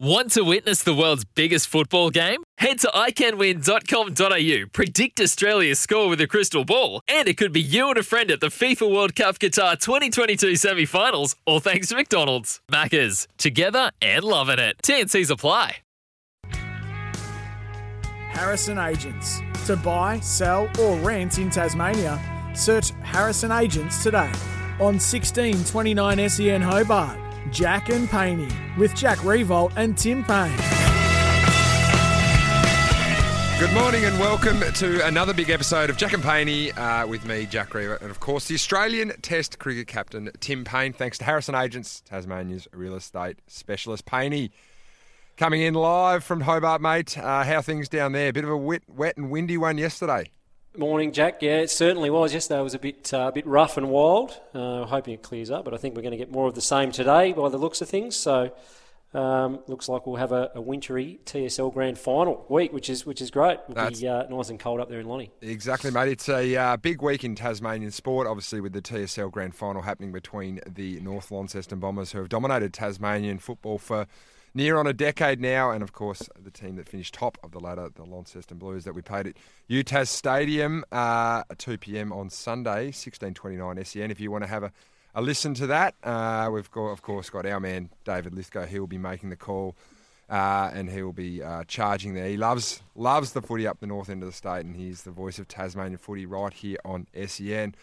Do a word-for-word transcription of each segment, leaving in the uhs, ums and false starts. Want to witness the world's biggest football game? Head to i can win dot com dot a u, predict Australia's score with a crystal ball, and it could be you and a friend at the FIFA World Cup Qatar twenty twenty-two semi-finals, all thanks to McDonald's. Maccas, together and loving it. T and Cs apply. Harrison Agents. To buy, sell or rent in Tasmania, search Harrison Agents today on sixteen twenty-nine S E N Hobart. Jack and Payne with Jack Riewoldt and Tim Payne. Good morning and welcome to another big episode of Jack and Payne uh, with me, Jack Riewoldt, and of course the Australian Test cricket captain, Tim Payne, thanks to Harrison Agents, Tasmania's real estate specialist. Payne, coming in live from Hobart, mate. Uh, how are things down there? A bit of a wet, wet and windy one yesterday. Morning, Jack. Yeah, it certainly was. Yesterday was a bit uh, a bit rough and wild. Uh, hoping it clears up, but I think we're going to get more of the same today by the looks of things. So um, looks like we'll have a, a wintry T S L Grand Final week, which is which is great. It'll be uh, nice and cold up there in Lonnie. Exactly, mate. It's a uh, big week in Tasmanian sport, obviously, with the T S L Grand Final happening between the North Launceston Bombers, who have dominated Tasmanian football for near on a decade now, and of course the team that finished top of the ladder, the Launceston Blues, that we played at UTAS Stadium uh, at two p.m. on Sunday, sixteen twenty-nine S E N. If you want to have a, a listen to that, uh, we've got, of course got our man David Lithgow. He'll be making the call uh, and he'll be uh, charging there. He loves loves the footy up the north end of the state, and he's the voice of Tasmanian footy right here on S E N.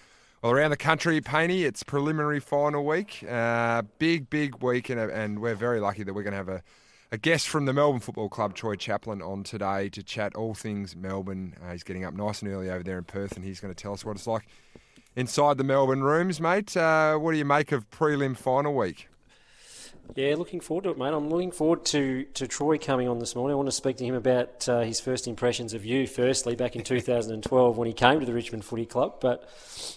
Well, around the country, Payne, it's preliminary final week. Uh, big, big week, and, and we're very lucky that we're going to have a, a guest from the Melbourne Football Club, Troy Chaplin, on today to chat all things Melbourne. Uh, he's getting up nice and early over there in Perth, and he's going to tell us what it's like inside the Melbourne rooms, mate. Uh, what do you make of prelim final week? Yeah, looking forward to it, mate. I'm looking forward to, to Troy coming on this morning. I want to speak to him about uh, his first impressions of you, firstly, back in two thousand twelve when he came to the Richmond Footy Club. But,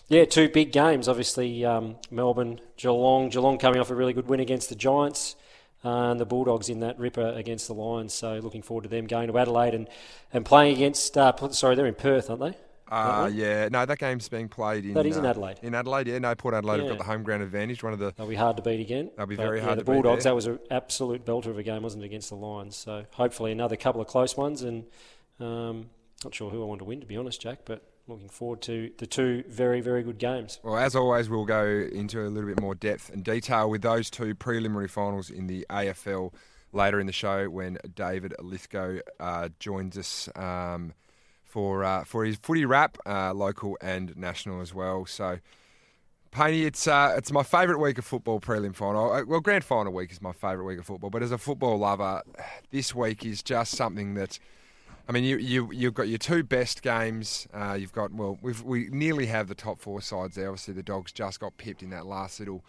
yeah, two big games, obviously, um, Melbourne, Geelong. Geelong coming off a really good win against the Giants, uh, and the Bulldogs in that ripper against the Lions. So looking forward to them going to Adelaide and, and playing against uh, – sorry, they're in Perth, aren't they? Uh, yeah, no, that game's being played in... That is in uh, Adelaide. In Adelaide, yeah. No, Port Adelaide yeah. have got the home ground advantage. One of the... They'll be hard to beat again. They'll be but, very yeah, hard to beat. The Bulldogs, that was an absolute belter of a game, wasn't it, against the Lions? So hopefully another couple of close ones, and um, not sure who I want to win, to be honest, Jack, but looking forward to the two very, very good games. Well, as always, we'll go into a little bit more depth and detail with those two preliminary finals in the A F L later in the show when David Lithgow uh, joins us... Um, for uh, for his footy wrap, uh, local and national as well. So, Payne, it's uh, it's my favourite week of football, prelim final. Well, grand final week is my favourite week of football, but as a football lover, this week is just something that, I mean, you, you, you've got your two best games. Uh, you've got, well, we've, we nearly have the top four sides there. Obviously, the Dogs just got pipped in that last little,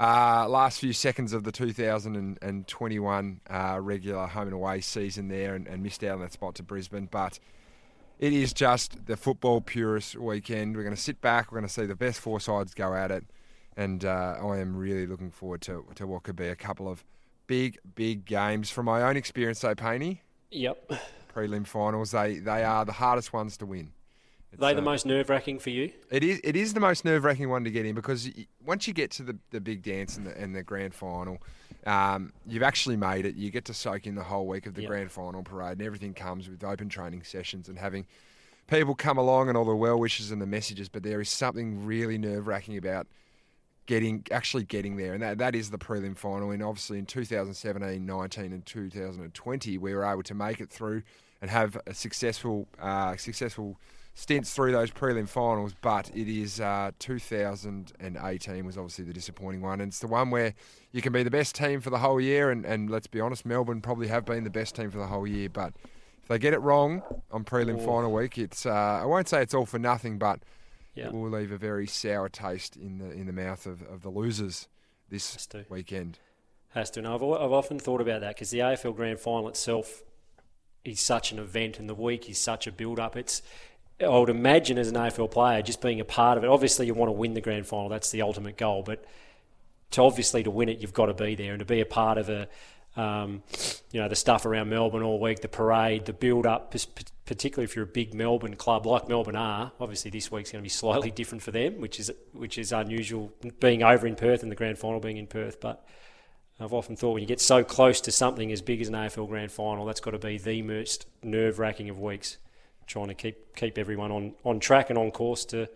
uh, last few seconds of the two thousand twenty-one uh, regular home and away season there, and, and missed out on that spot to Brisbane, but... It is just the football purist weekend. We're going to sit back. We're going to see the best four sides go at it. And uh, I am really looking forward to, to what could be a couple of big, big games. From my own experience, though, Payne. Yep. Prelim finals, they, they are the hardest ones to win. It's, are they the uh, most nerve-wracking for you? It is It is the most nerve-wracking one to get in, because once you get to the, the big dance and the, and the grand final, um, you've actually made it. You get to soak in the whole week of the yep. grand final parade, and everything comes with open training sessions and having people come along and all the well wishes and the messages. But there is something really nerve-wracking about getting actually getting there, and that, that is the prelim final. And obviously in two thousand seventeen, nineteen and two thousand twenty, we were able to make it through and have a successful uh, successful. stints through those prelim finals, but it is uh, two thousand eighteen was obviously the disappointing one, and it's the one where you can be the best team for the whole year, and, and let's be honest, Melbourne probably have been the best team for the whole year, but if they get it wrong on prelim oh. final week, it's uh, I won't say it's all for nothing, but yeah. it will leave a very sour taste in the in the mouth of, of the losers this weekend. Has to. And I've, I've often thought about that because the A F L Grand Final itself is such an event, and the week is such a build-up. It's, I would imagine as an A F L player, just being a part of it, obviously you want to win the Grand Final, that's the ultimate goal, but to obviously to win it, you've got to be there, and to be a part of a, um, you know, the stuff around Melbourne all week, the parade, the build-up, particularly if you're a big Melbourne club like Melbourne are. Obviously this week's going to be slightly different for them, which is which is unusual, being over in Perth and the Grand Final being in Perth. But I've often thought when you get so close to something as big as an A F L Grand Final, that's got to be the most nerve-wracking of weeks, trying to keep keep everyone on, on track and on course to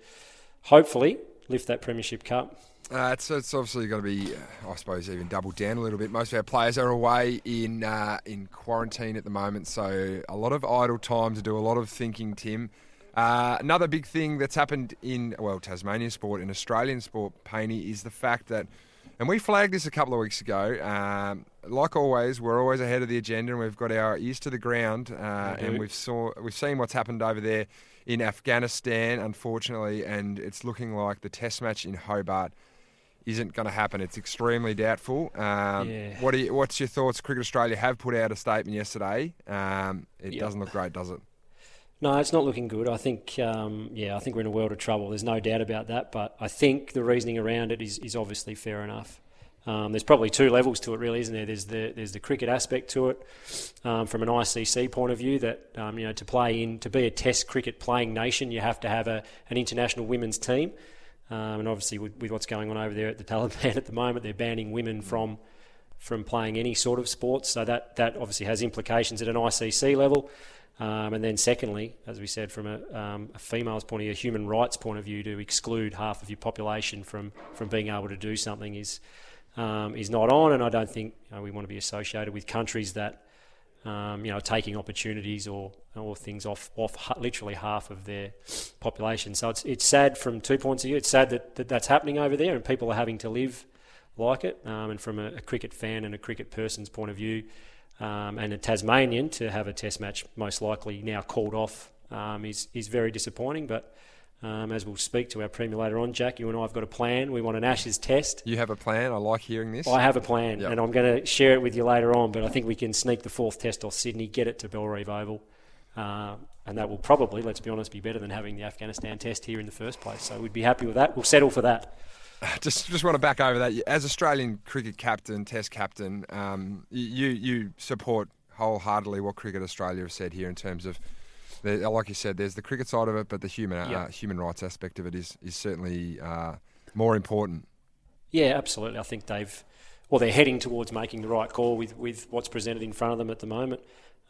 hopefully lift that Premiership Cup. Uh, it's, it's obviously going to be, uh, I suppose, even doubled down a little bit. Most of our players are away in uh, in quarantine at the moment, so a lot of idle time to do a lot of thinking, Tim. Uh, another big thing that's happened in, well, Tasmanian sport, in Australian sport, Payne, is the fact that, and we flagged this a couple of weeks ago, um, like always, we're always ahead of the agenda and we've got our ears to the ground, uh, and we've saw we've seen what's happened over there in Afghanistan, unfortunately, and it's looking like the test match in Hobart isn't going to happen. It's extremely doubtful. Um, yeah. What are you, what's your thoughts? Cricket Australia have put out a statement yesterday. Um, it yep. doesn't look great, does it? No, it's not looking good. I think, um, yeah, I think we're in a world of trouble. There's no doubt about that. But I think the reasoning around it is, is obviously fair enough. Um, there's probably two levels to it, really, isn't there? There's the there's the cricket aspect to it, um, from an I C C point of view. That um, you know, to play in, to be a Test cricket playing nation, you have to have a an international women's team. Um, and obviously, with, with what's going on over there at the Taliban at the moment, they're banning women from from playing any sort of sports. So that that obviously has implications at an I C C level. Um, and then secondly, as we said, from a, um, a female's point of view, a human rights point of view, to exclude half of your population from, from being able to do something is um, is not on. And I don't think you know, we want to be associated with countries that um, you know are taking opportunities or or things off off literally half of their population. So it's it's sad from two points of view. It's sad that, that that's happening over there and people are having to live like it. Um, and from a, a cricket fan and a cricket person's point of view. Um, and a Tasmanian to have a test match most likely now called off um, is, is very disappointing. But um, as we'll speak to our Premier later on, Jack, you and I have got a plan. We want an Ashes test. You have a plan. I like hearing this. I have a plan, yep. And I'm going to share it with you later on. But I think we can sneak the fourth test off Sydney, get it to Belrive Oval. Uh, and that will probably, let's be honest, be better than having the Afghanistan test here in the first place. So we'd be happy with that. We'll settle for that. Just, just want to back over that. As Australian cricket captain, Test captain, um, you you support wholeheartedly what Cricket Australia have said here in terms of, the, like you said, there's the cricket side of it, but the human yep. uh, human rights aspect of it is is certainly uh, more important. Yeah, absolutely. I think they've, well, they're heading towards making the right call with, with what's presented in front of them at the moment.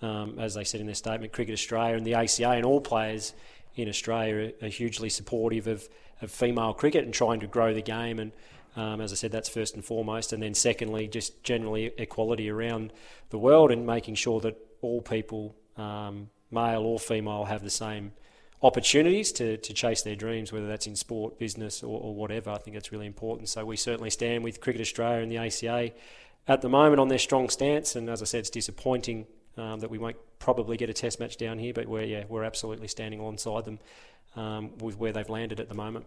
Um, as they said in their statement, Cricket Australia and the A C A and all players in Australia are hugely supportive of. of female cricket and trying to grow the game, and um, as I said, that's first and foremost, and then secondly just generally equality around the world and making sure that all people, um, male or female, have the same opportunities to, to chase their dreams, whether that's in sport, business or, or whatever. I think that's really important, so we certainly stand with Cricket Australia and the A C A at the moment on their strong stance, and as I said, it's disappointing um, that we won't probably get a test match down here, but we're, yeah, we're absolutely standing alongside them Um, with where they've landed at the moment.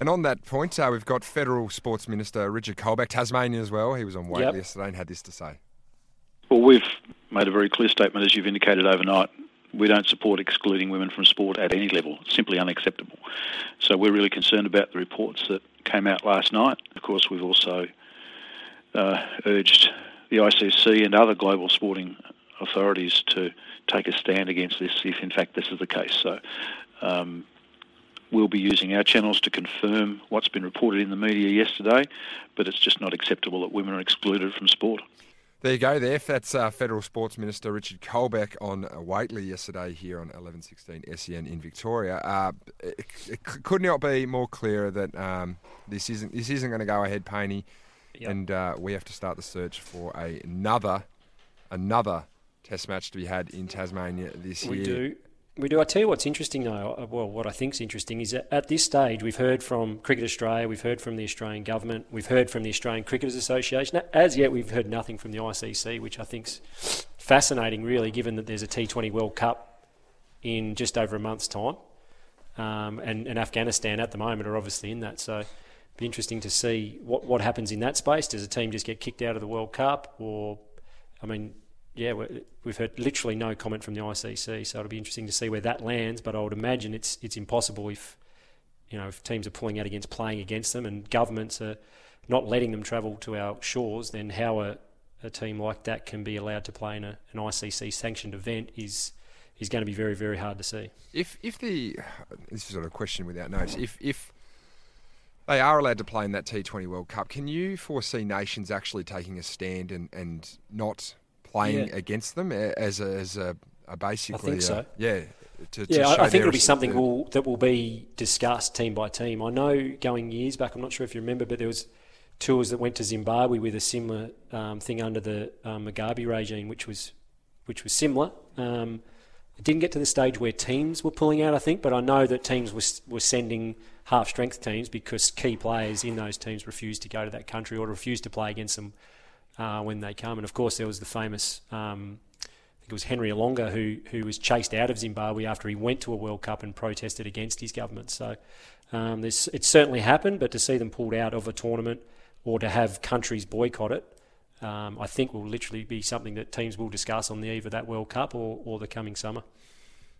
And on that point, uh, we've got Federal Sports Minister Richard Colbeck, Tasmania as well. He was on wait yep. yesterday and had this to say. Well, we've made a very clear statement, as you've indicated overnight. We don't support excluding women from sport at any level. It's simply unacceptable. So we're really concerned about the reports that came out last night. Of course, we've also uh, urged the I C C and other global sporting authorities to take a stand against this if, in fact, this is the case. So Um, we'll be using our channels to confirm what's been reported in the media yesterday, but it's just not acceptable that women are excluded from sport. There you go there. That's uh, Federal Sports Minister Richard Colbeck on Waitley yesterday here on eleven sixteen S E N in Victoria. Uh, it, it could not be more clear that um, this isn't this isn't going to go ahead, Payne, yep. and uh, we have to start the search for a, another another test match to be had in Tasmania this we year. We do. We do. I tell you what's interesting, though, well, what I think's interesting is that at this stage we've heard from Cricket Australia, we've heard from the Australian government, we've heard from the Australian Cricketers Association. As yet we've heard nothing from the I C C, which I think's fascinating, really, given that there's a T twenty World Cup in just over a month's time. Um, and, and Afghanistan at the moment are obviously in that. So be interesting to see what, what happens in that space. Does a team just get kicked out of the World Cup? Or, I mean, yeah, we've heard literally no comment from the I C C, so it'll be interesting to see where that lands. But I would imagine it's it's impossible if, you know, if teams are pulling out against playing against them and governments are not letting them travel to our shores, then how a, a team like that can be allowed to play in a, an I C C-sanctioned event is is going to be very, very hard to see. If if the this is sort of a question without notes, if if they are allowed to play in that T twenty World Cup, can you foresee nations actually taking a stand and, and not playing yeah. against them as a, as a, a basically? I think so. A, yeah. To, yeah, to I, I think it'll be something the... will, that will be discussed team by team. I know going years back, I'm not sure if you remember, but there was tours that went to Zimbabwe with a similar um, thing under the um, Mugabe regime, which was which was similar. Um, it didn't get to the stage where teams were pulling out, I think, but I know that teams were were sending half-strength teams because key players in those teams refused to go to that country or refused to play against them uh, when they come. And, of course, there was the famous... Um, it was Henry Olonga who who was chased out of Zimbabwe after he went to a World Cup and protested against his government. So um, this it's certainly happened, but to see them pulled out of a tournament or to have countries boycott it, um, I think will literally be something that teams will discuss on the eve of that World Cup or, or the coming summer.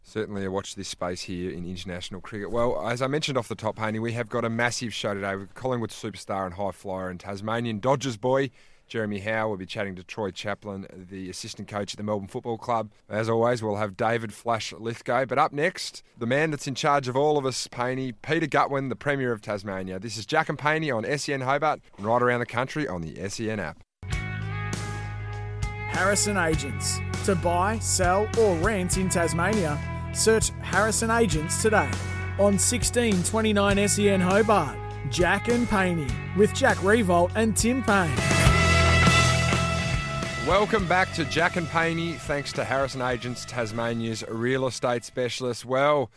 Certainly I watch this space here in international cricket. Well, as I mentioned off the top, Haney, we have got a massive show today with Collingwood superstar and high flyer and Tasmanian Dodgers boy, Jeremy Howe. Will be chatting to Troy Chaplin, the assistant coach at the Melbourne Football Club. As always, we'll have David Flash Lithgow. But up next, the man that's in charge of all of us, Payne, Peter Gutwein, the Premier of Tasmania. This is Jack and Payne on S E N Hobart and right around the country on the S E N app. Harrison Agents. To buy, sell or rent in Tasmania, search Harrison Agents today on sixteen twenty-nine S E N Hobart. Jack and Payne with Jack Riewoldt and Tim Payne. Welcome back to Jack and Payne, thanks to Harrison Agents, Tasmania's real estate specialist. Well,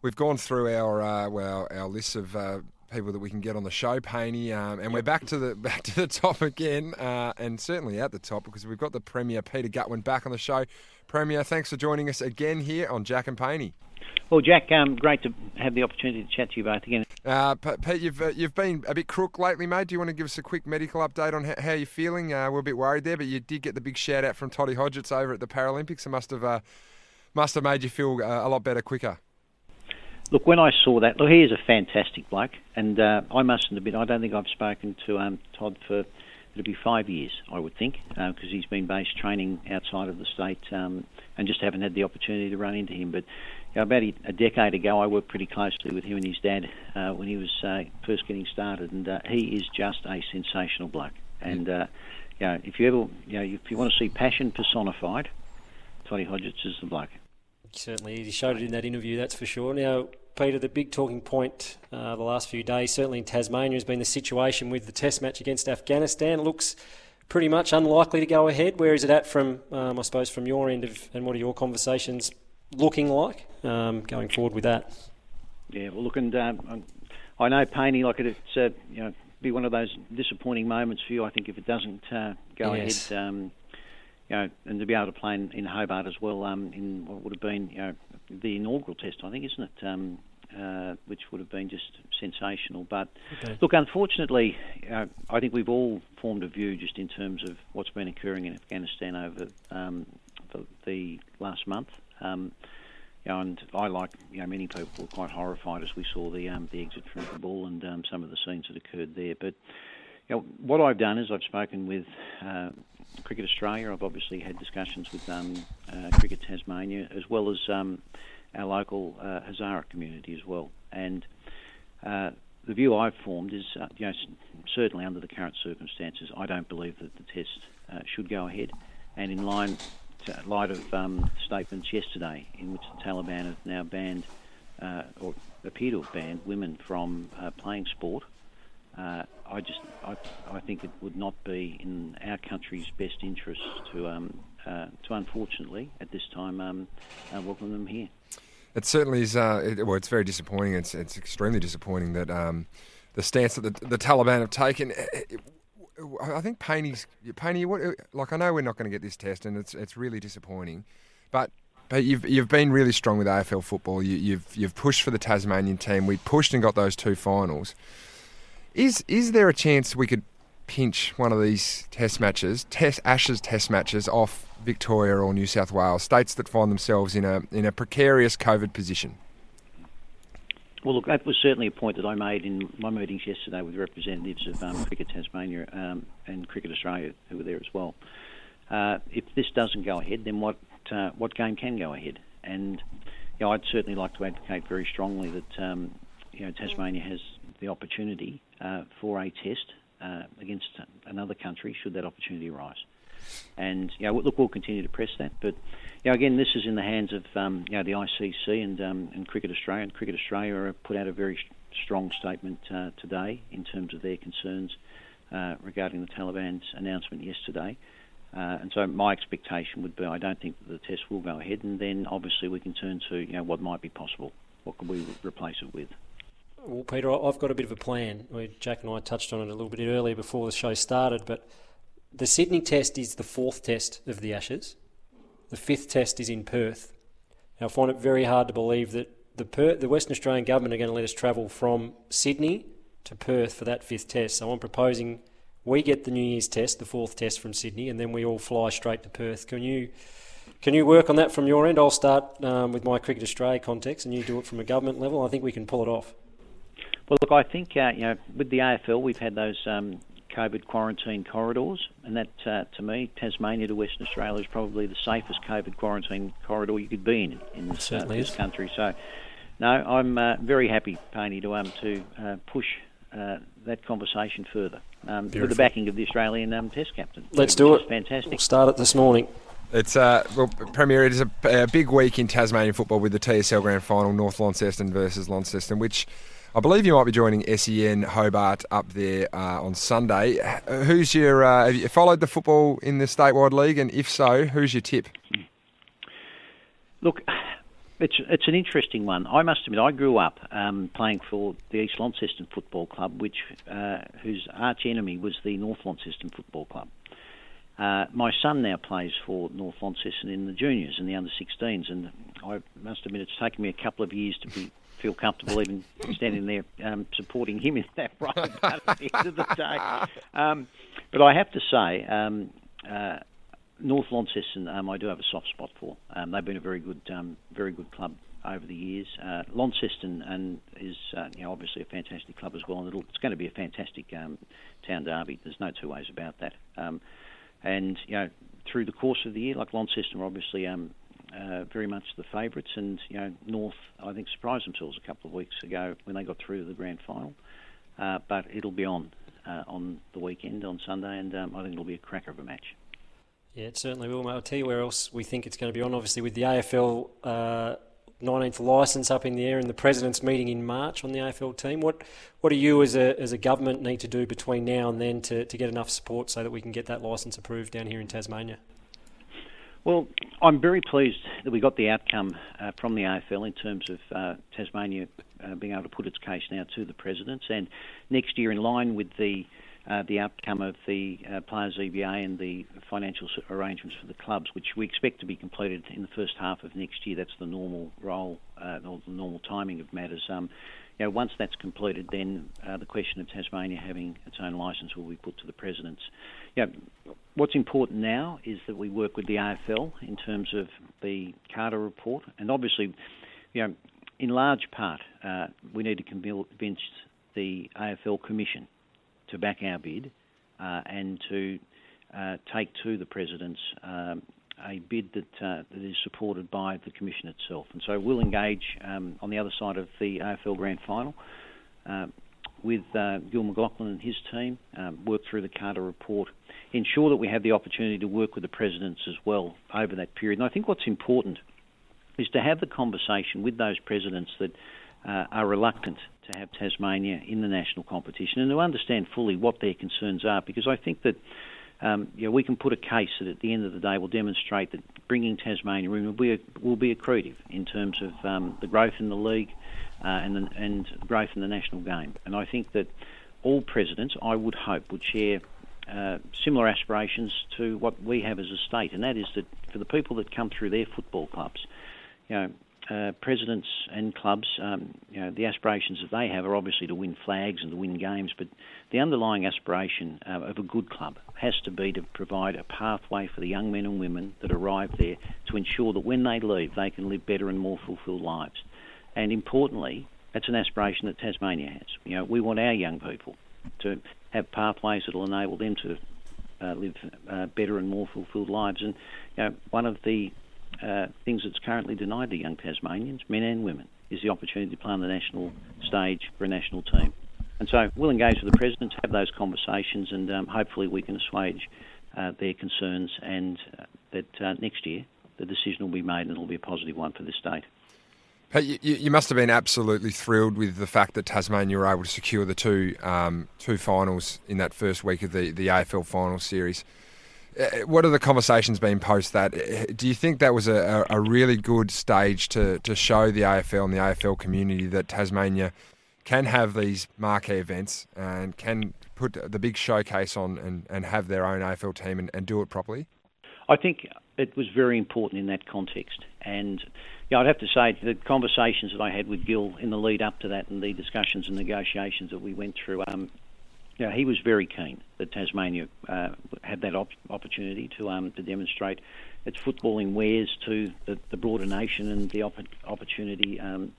we've gone through our uh, well our list of uh, people that we can get on the show, Payne, um, and yep. we're back to the back to the top again, uh, and certainly at the top because we've got the Premier Peter Gutwein back on the show. Premier, thanks for joining us again here on Jack and Payne. Well, Jack, um, great to have the opportunity to chat to you both again. Uh, Pete, you've uh, you've been a bit crook lately, mate. Do you want to give us a quick medical update on h- how you're feeling? Uh, we're a bit worried there, but you did get the big shout out from Toddy Hodgetts over at the Paralympics. It must have uh, must have made you feel uh, a lot better quicker. Look, when I saw that, look, he is a fantastic bloke, and uh, I mustn't admit, I don't think I've spoken to um, Todd for it'll be five years, I would think, because uh, he's been based training outside of the state, um, and just haven't had the opportunity to run into him, but. About a decade ago, I worked pretty closely with him and his dad uh, when he was uh, first getting started, and uh, he is just a sensational bloke. And uh, you know, if you ever, you know, if you want to see passion personified, Toddy Hodgetts is the bloke. Certainly, he showed it in that interview, that's for sure. Now, Peter, the big talking point uh, the last few days, certainly in Tasmania, has been the situation with the Test match against Afghanistan. It looks pretty much unlikely to go ahead. Where is it at from, um, I suppose, from your end of, and what are your conversations looking like um, going forward with that? Yeah, well, look, and um, I know, Payne, like it's uh, you know, be one of those disappointing moments for you, I think, if it doesn't uh, go yes. ahead, um, you know, and to be able to play in, in Hobart as well, um, in what would have been, you know, the inaugural Test, I think, isn't it? Um, uh, which would have been just sensational. But okay. Look, unfortunately, you know, I think we've all formed a view just in terms of what's been occurring in Afghanistan over um, the, the last month. Um, you know, and I, like you know, many people were quite horrified as we saw the um, the exit from Kabul and um, some of the scenes that occurred there. But you know, what I've done is I've spoken with uh, Cricket Australia. I've obviously had discussions with um, uh, Cricket Tasmania as well as um, our local uh, Hazara community as well. And uh, the view I've formed is, uh, you know, certainly under the current circumstances, I don't believe that the Test uh, should go ahead. And in line. Light of um, statements yesterday in which the Taliban have now banned uh, or appear to have banned women from uh, playing sport, uh, I just I, I think it would not be in our country's best interests to um, uh, to unfortunately at this time um, uh, welcome them here. It certainly is. Uh, it, well, it's very disappointing. It's it's extremely disappointing that um, the stance that the, the Taliban have taken. It, it, I think Payne's Payne. What, like I know we're not going to get this Test, and it's it's really disappointing. But but you've you've been really strong with A F L football. You, you've you've pushed for the Tasmanian team. We pushed and got those two finals. Is is there a chance we could pinch one of these test matches, test Ashes test matches, off Victoria or New South Wales, states that find themselves in a in a precarious COVID position? Well, look, that was certainly a point that I made in my meetings yesterday with representatives of um, Cricket Tasmania um, and Cricket Australia, who were there as well. Uh, if this doesn't go ahead, then what uh, what game can go ahead? And you know, I'd certainly like to advocate very strongly that um, you know Tasmania has the opportunity uh, for a test uh, against another country should that opportunity arise. And you know, look, we'll continue to press that. But you know, again, this is in the hands of um, you know the I C C and um, and Cricket Australia. And Cricket Australia put out a very strong statement uh, today in terms of their concerns uh, regarding the Taliban's announcement yesterday. Uh, and so my expectation would be, I don't think that the test will go ahead. And then obviously we can turn to you know what might be possible. What can we replace it with? Well, Peter, I've got a bit of a plan. Jack and I touched on it a little bit earlier before the show started, but the Sydney test is the fourth test of the Ashes. The fifth test is in Perth. Now, I find it very hard to believe that the per- the Western Australian government are going to let us travel from Sydney to Perth for that fifth test. So I'm proposing we get the New Year's test, the fourth test from Sydney, and then we all fly straight to Perth. Can you can you work on that from your end? I'll start um, with my Cricket Australia context, and you do it from a government level. I think we can pull it off. Well, look, I think uh, you know with the A F L we've had those Um COVID quarantine corridors, and that uh, to me, Tasmania to Western Australia is probably the safest COVID quarantine corridor you could be in in this, uh, this country. So, no, I'm uh, very happy, Payne, to um to uh, push uh, that conversation further um, with the backing of the Australian um, Test captain. Let's do it. Fantastic. We'll start it this morning. It's uh well, Premier, it is a, a big week in Tasmanian football with the T S L Grand Final, North Launceston versus Launceston, which I believe you might be joining S E N Hobart up there uh, on Sunday. Who's your? Uh, have you followed the football in the statewide league, and if so, who's your tip? Look, it's it's an interesting one. I must admit, I grew up um, playing for the East Launceston Football Club, which uh, whose arch enemy was the North Launceston Football Club. Uh, my son now plays for North Launceston in the juniors and the under sixteens, and I must admit, it's taken me a couple of years to be. feel comfortable even standing there um, supporting him in that right at the end of the day. Um, but I have to say, um, uh, North Launceston, um, I do have a soft spot for. Um, they've been a very good, um, very good club over the years. Uh, Launceston and is uh, you know, obviously a fantastic club as well, and it'll, it's going to be a fantastic um, town derby. There's no two ways about that. Um, and you know, through the course of the year, like Launceston, are obviously. Um, Uh, very much the favourites, and you know North, I think, surprised themselves a couple of weeks ago when they got through the grand final. Uh, but it'll be on uh, on the weekend on Sunday, and um, I think it'll be a cracker of a match. Yeah, it certainly will, mate. I'll tell you where else we think it's going to be on. Obviously, with the A F L uh, nineteenth licence up in the air, and the president's meeting in March on the A F L team. What what do you as a as a government need to do between now and then to, to get enough support so that we can get that licence approved down here in Tasmania? Well, I'm very pleased that we got the outcome uh, from the A F L in terms of uh, Tasmania uh, being able to put its case now to the presidents, and next year, in line with the uh, the outcome of the uh, Players E B A and the financial arrangements for the clubs, which we expect to be completed in the first half of next year. That's the normal role, uh, or the normal timing of matters. Um, you know, once that's completed, then uh, the question of Tasmania having its own licence will be put to the presidents. You know, what's important now is that we work with the A F L in terms of the Carter Report, and obviously, you know, in large part, uh, we need to convince the A F L Commission to back our bid uh, and to uh, take to the presidents um, a bid that uh, that is supported by the Commission itself. And so we'll engage um, on the other side of the A F L Grand Final uh, with uh, Gil McLaughlin and his team, um, work through the Carter Report, ensure that we have the opportunity to work with the presidents as well over that period. And I think what's important is to have the conversation with those presidents that uh, are reluctant to have Tasmania in the national competition and to understand fully what their concerns are, because I think that Um, you know, we can put a case that at the end of the day will demonstrate that bringing Tasmania in will be, a, will be accretive in terms of um, the growth in the league uh, and, the, and growth in the national game. And I think that all presidents, I would hope, would share uh, similar aspirations to what we have as a state, and that is that for the people that come through their football clubs, you know, uh, presidents and clubs, um, you know, the aspirations that they have are obviously to win flags and to win games, but the underlying aspiration uh, of a good club has to be to provide a pathway for the young men and women that arrive there to ensure that when they leave, they can live better and more fulfilled lives. And importantly, that's an aspiration that Tasmania has. You know, we want our young people to have pathways that will enable them to uh, live uh, better and more fulfilled lives. And you know, one of the uh, things that's currently denied to young Tasmanians, men and women, is the opportunity to play on the national stage for a national team. And so we'll engage with the presidents, have those conversations, and um, hopefully we can assuage uh, their concerns, and uh, that uh, next year the decision will be made and it'll be a positive one for this state. Hey, you, you must have been absolutely thrilled with the fact that Tasmania were able to secure the two um, two finals in that first week of the, the A F L final series. Uh, what are the conversations been post that? Do you think that was a, a really good stage to, to show the A F L and the A F L community that Tasmania can have these marquee events and can put the big showcase on and, and have their own A F L team and, and do it properly? I think it was very important in that context, and yeah, I'd have to say the conversations that I had with Gil in the lead up to that, and the discussions and negotiations that we went through, um, you know, he was very keen that Tasmania uh, had that op- opportunity to um, to demonstrate its footballing wares to the, the broader nation, and the op- opportunity um,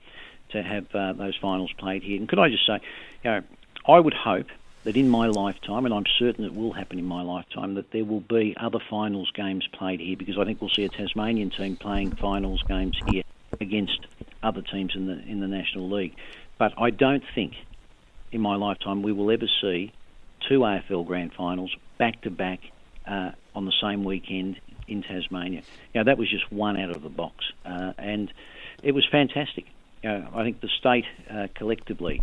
to have uh, those finals played here. And could I just say, you know, I would hope that in my lifetime, and I'm certain it will happen in my lifetime, that there will be other finals games played here, because I think we'll see a Tasmanian team playing finals games here against other teams in the in the National League. But I don't think in my lifetime we will ever see two A F L Grand Finals back-to-back uh, on the same weekend in Tasmania. You know, that was just one out of the box, uh, and it was fantastic. You know, I think the state uh, collectively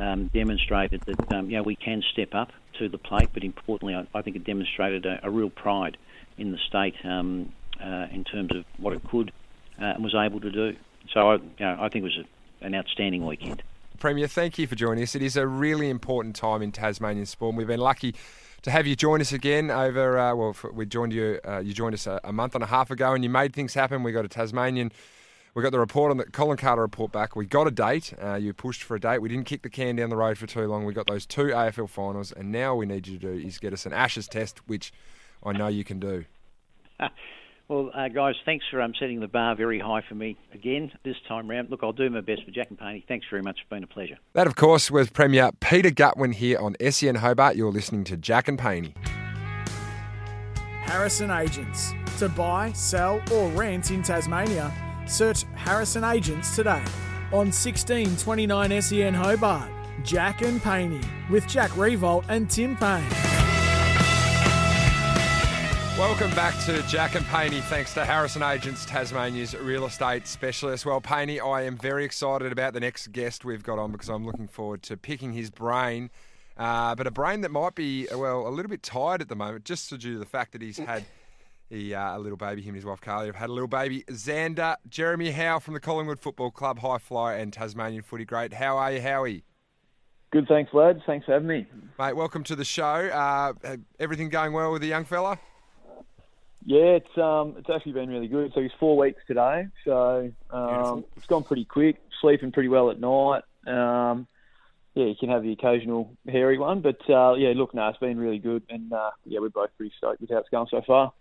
um, demonstrated that um, you know, we can step up to the plate, but importantly, I, I think it demonstrated a, a real pride in the state um, uh, in terms of what it could uh, and was able to do. So I, you know, I think it was a, an outstanding weekend. Premier, thank you for joining us. It is a really important time in Tasmanian sport, and we've been lucky to have you join us again over, uh, well, we joined you, uh, you joined us a, a month and a half ago, and you made things happen. We got a Tasmanian... We got the report on the Colin Carter report back. We got a date. Uh, you pushed for a date. We didn't kick the can down the road for too long. We got those two A F L finals, and now we need you to do is get us an Ashes test, which I know you can do. Well, uh, guys, thanks for um, setting the bar very high for me again this time round. Look, I'll do my best for Jack and Payne. Thanks very much. It's been a pleasure. That, of course, was Premier Peter Gutwein here on S E N Hobart. You're listening to Jack and Payne. Harrison Agents. To buy, sell or rent in Tasmania, search Harrison Agents today on sixteen twenty-nine S E N Hobart. Jack and Payne with Jack Riewoldt and Tim Payne. Welcome back to Jack and Payne, thanks to Harrison Agents, Tasmania's real estate specialist. Well, Payne, I am very excited about the next guest we've got on, because I'm looking forward to picking his brain. Uh, but a brain that might be, well, a little bit tired at the moment, just due to the fact that he's had... He, uh, a little baby, him and his wife Carly have had a little baby. Xander, Jeremy Howe from the Collingwood Football Club, high flyer and Tasmanian footy great. How are you, Howie? Good, thanks, lads. Thanks for having me. Mate, welcome to the show. Uh, everything going well with the young fella? Yeah, it's um, it's actually been really good. So he's four weeks today, so um, it's gone pretty quick. Sleeping pretty well at night. Um, yeah, you can have the occasional hairy one, but uh, yeah, look, no, it's been really good, and uh, yeah, we're both pretty stoked with how it's going so far.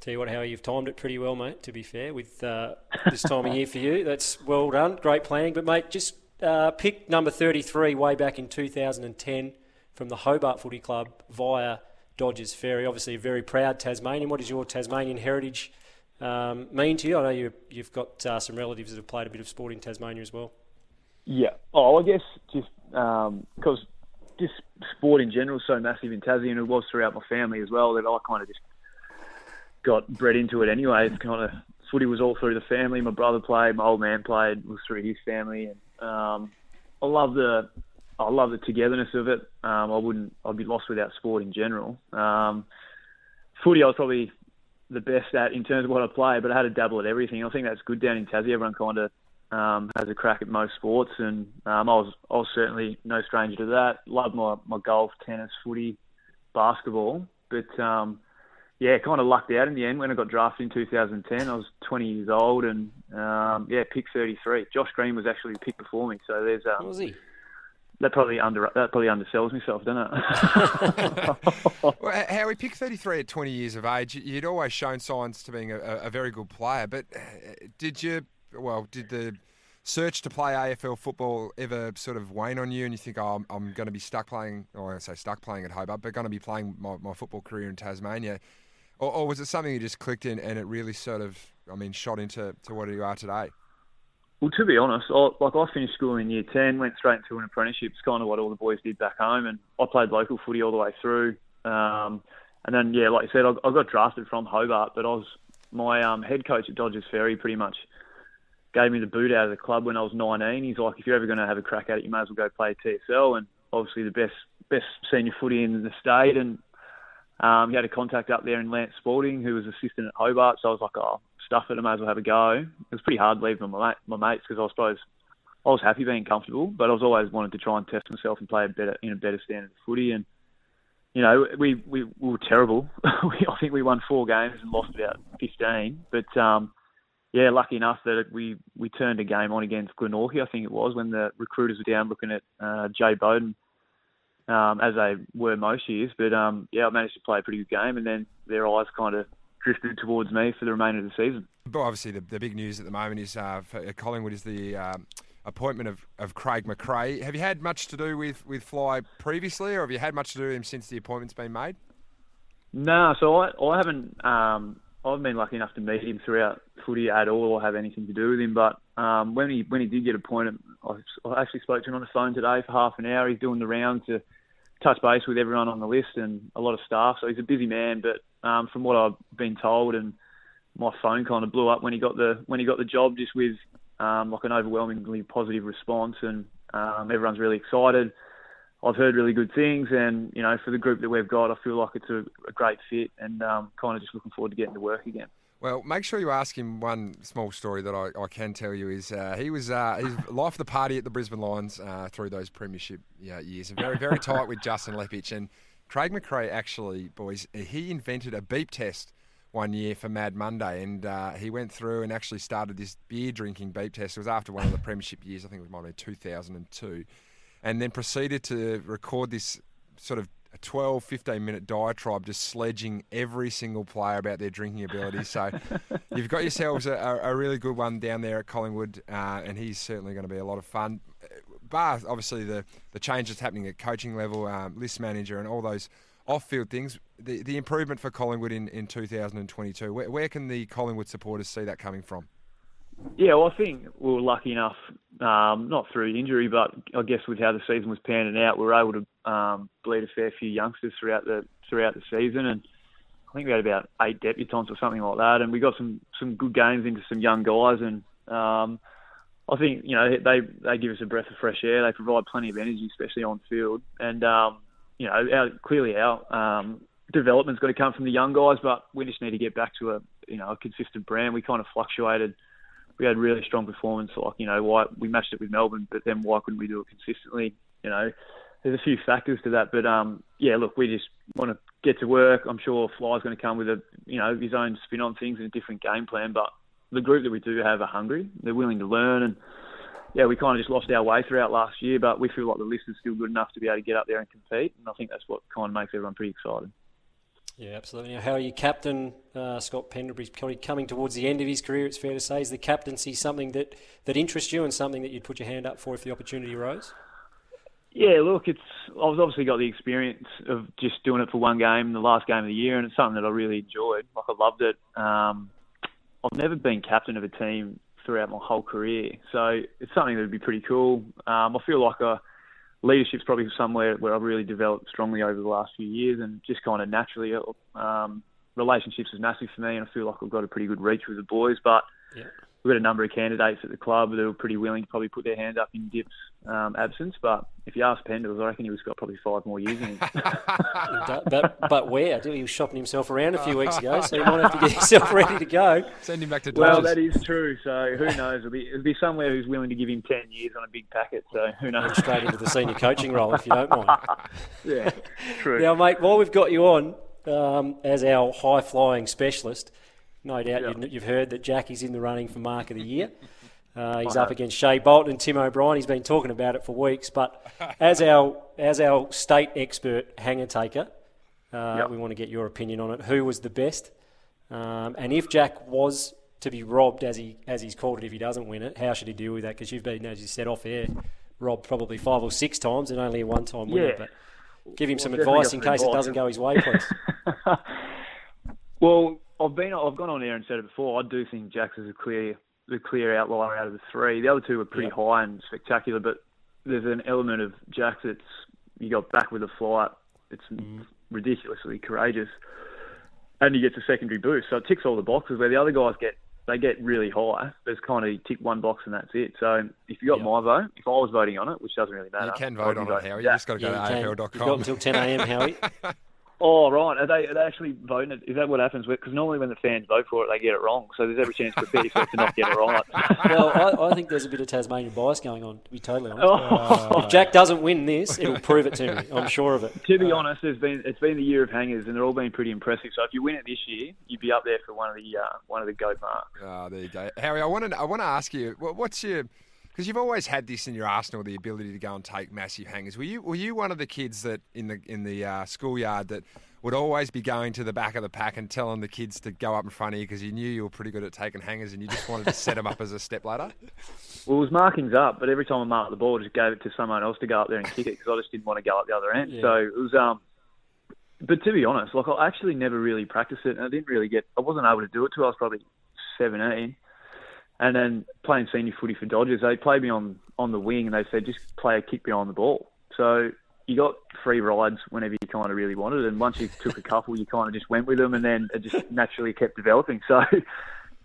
Tell you what, Howie, you've timed it pretty well, mate, to be fair, with uh, this time of year for you. That's well done. Great planning. But, mate, just uh, pick number thirty-three way back in two thousand ten from the Hobart Footy Club via Dodges Ferry. Obviously a very proud Tasmanian. What does your Tasmanian heritage um, mean to you? I know you, you've got uh, some relatives that have played a bit of sport in Tasmania as well. Yeah. Oh, I guess just because um, just sport in general is so massive in Tassie, and it was throughout my family as well, that I kind of just... got bred into it anyway. It's kind of footy was all through the family. My brother played, my old man played, it was through his family, and um, I love the I love the togetherness of it. Um, I wouldn't I'd be lost without sport in general. Um, footy I was probably the best at in terms of what I played, but I had to dabble at everything. I think that's good down in Tassie. Everyone kind of um, has a crack at most sports, and um, I was I was certainly no stranger to that. Loved my my golf, tennis, footy, basketball, but um, yeah, kind of lucked out in the end. When I got drafted in two thousand ten, I was twenty years old, and um, yeah, pick thirty-three. Josh Green was actually picked before me, so there's um, was he? That probably under that probably undersells myself, doesn't it? Well, Howie, pick thirty-three at twenty years of age. You'd always shown signs to being a, a very good player, but did you? Well, did the search to play A F L football ever sort of wane on you, and you think, oh, I'm, I'm going to be stuck playing, or I say stuck playing at Hobart, but going to be playing my, my football career in Tasmania? Or, or was it something you just clicked in and it really sort of, I mean, shot into to what you are today? Well, to be honest, I, like I finished school in year ten, went straight into an apprenticeship. It's kind of what all the boys did back home, and I played local footy all the way through. Um, and then, yeah, like you said, I, I got drafted from Hobart, but I was my um, head coach at Dodges Ferry pretty much gave me the boot out of the club when I was nineteen. He's like, if you're ever going to have a crack at it, you may as well go play T S L, and obviously the best best senior footy in the state. And um, he had a contact up there in Lance Spalding, who was assistant at Hobart. So I was like, oh, stuff it, I may as well have a go. It was pretty hard leaving my, my mates because I suppose I was happy being comfortable, but I was always wanted to try and test myself and play a better in a better standard of footy. And you know, we we, we were terrible. I think we won four games and lost about fifteen, but. Um, Yeah, lucky enough that we, we turned a game on against Glenorchy, I think it was, when the recruiters were down looking at uh, Jay Bowden, um, as they were most years. But, um, yeah, I managed to play a pretty good game, and then their eyes kind of drifted towards me for the remainder of the season. But obviously the, the big news at the moment is uh, for Collingwood is the um, appointment of, of Craig McRae. Have you had much to do with, with Fly previously, or have you had much to do with him since the appointment's been made? No, so I, I haven't... Um, I've been lucky enough to meet him throughout footy at all or have anything to do with him. But um, when he when he did get appointed, I, I actually spoke to him on the phone today for half an hour. He's doing the round to touch base with everyone on the list and a lot of staff. So he's a busy man. But um, from what I've been told, and my phone kind of blew up when he got the when he got the job, just with um, like an overwhelmingly positive response, and um, everyone's really excited. I've heard really good things, and, you know, for the group that we've got, I feel like it's a, a great fit, and um, kind of just looking forward to getting to work again. Well, make sure you ask him one small story that I, I can tell you is uh, he was uh, he's life of the party at the Brisbane Lions uh, through those premiership yeah, years, and very, very tight with Justin Leppich. And Craig McRae, actually, boys, he invented a beep test one year for Mad Monday, and uh, he went through and actually started this beer-drinking beep test. It was after one of the premiership years, I think it might have been two thousand two. And then proceeded to record this sort of twelve, fifteen-minute diatribe just sledging every single player about their drinking ability. So you've got yourselves a, a really good one down there at Collingwood, uh, and he's certainly going to be a lot of fun. Bar, obviously, the, the change that's happening at coaching level, um, list manager and all those off-field things, the, the improvement for Collingwood in, in two thousand twenty-two, where, where can the Collingwood supporters see that coming from? Yeah, well, I think we were lucky enough, um, not through injury, but I guess with how the season was panning out, we were able to um, bleed a fair few youngsters throughout the throughout the season, and I think we had about eight debutants or something like that, and we got some, some good games into some young guys, and um, I think, you know, they, they give us a breath of fresh air. They provide plenty of energy, especially on field, and um, you know, our, clearly our um, development's got to come from the young guys, but we just need to get back to a you know a consistent brand. We kind of fluctuated. We had really strong performance, like, you know, why we matched it with Melbourne, but then why couldn't we do it consistently? You know, there's a few factors to that, but um, yeah, look, we just want to get to work. I'm sure Fly's going to come with a, you know, his own spin on things and a different game plan, but the group that we do have are hungry. They're willing to learn, and yeah, we kind of just lost our way throughout last year, but we feel like the list is still good enough to be able to get up there and compete, and I think that's what kind of makes everyone pretty excited. Yeah, absolutely. How are you, Captain uh, Scott Pendlebury's coming towards the end of his career, it's fair to say. Is the captaincy something that, that interests you and something that you'd put your hand up for if the opportunity arose? Yeah, look, it's I've obviously got the experience of just doing it for one game, the last game of the year, and it's something that I really enjoyed. Like, I loved it. Um, I've never been captain of a team throughout my whole career, so it's something that would be pretty cool. Um, I feel like I... Leadership's probably somewhere where I've really developed strongly over the last few years, and just kind of naturally, um, relationships is massive for me, and I feel like I've got a pretty good reach with the boys. But yeah. We've got a number of candidates at the club that are pretty willing to probably put their hand up in Dip's um, absence. But if you ask Pendles, I reckon he was got probably five more years in him. but, but where? He was shopping himself around a few weeks ago, so you might have to get yourself ready to go. Send him back to Dodgers. Well, that is true. So who knows? It'll be, it'll be somewhere who's willing to give him ten years on a big packet. So who knows? And straight into the senior coaching role, if you don't mind. Yeah, true. Now, mate, while we've got you on um, as our high-flying specialist, no doubt yep. you've, you've heard that Jackie's in the running for Mark of the Year. Uh, he's up against Shea Bolton and Tim O'Brien. He's been talking about it for weeks. But as our as our state expert hanger taker, uh, yep. we want to get your opinion on it. Who was the best? Um, and if Jack was to be robbed, as he as he's called it, if he doesn't win it, how should he deal with that? Because you've been, as you said off air, robbed probably five or six times and only a one-time winner. Yeah. But give him well, some advice in case advice. It doesn't go his way, please. Well, I've been I've gone on air and said it before. I do think Jack's is a clear. the clear outlier out of the three. The other two were pretty yep. high and spectacular, but there's an element of Jack that's, you got back with a flight. It's mm. ridiculously courageous. And he gets a secondary boost. So it ticks all the boxes where the other guys get, they get really high. There's kind of, you tick one box and that's it. So if you got yep. my vote, if I was voting on it, which doesn't really matter. You can vote on vote. it, Howie. Yeah. You just got to go yeah, to A F L dot com. You've got until ten a.m, Howie. Oh, right. Are they, are they actually voting? Is that what happens? Because normally when the fans vote for it, they get it wrong. So there's every chance for Peter to not get it right. Well, I, I think there's a bit of Tasmanian bias going on, to be totally honest. Oh. Uh, if Jack doesn't win this, it'll prove it to me. I'm sure of it. To be uh, honest, it's been it's been the year of hangers, and they're all been pretty impressive. So if you win it this year, you'd be up there for one of the uh, one of the GOAT marks. Oh, there you go. Harry, I want to, I want to ask you, what's your... Because you've always had this in your arsenal, the ability to go and take massive hangers. Were you were you one of the kids that in the in the uh, schoolyard that would always be going to the back of the pack and telling the kids to go up in front of you because you knew you were pretty good at taking hangers and you just wanted to set them up as a stepladder? Well, it was markings up, but every time I marked the ball, I just gave it to someone else to go up there and kick it because I just didn't want to go up the other end. Yeah. So it was... um. But to be honest, like I actually never really practiced it and I didn't really get... I wasn't able to do it till I was probably seventeen. And then playing senior footy for Dodges, they played me on, on the wing and they said, just play a kick behind the ball. So you got free rides whenever you kind of really wanted. And once you took a couple, you kind of just went with them and then it just naturally kept developing. So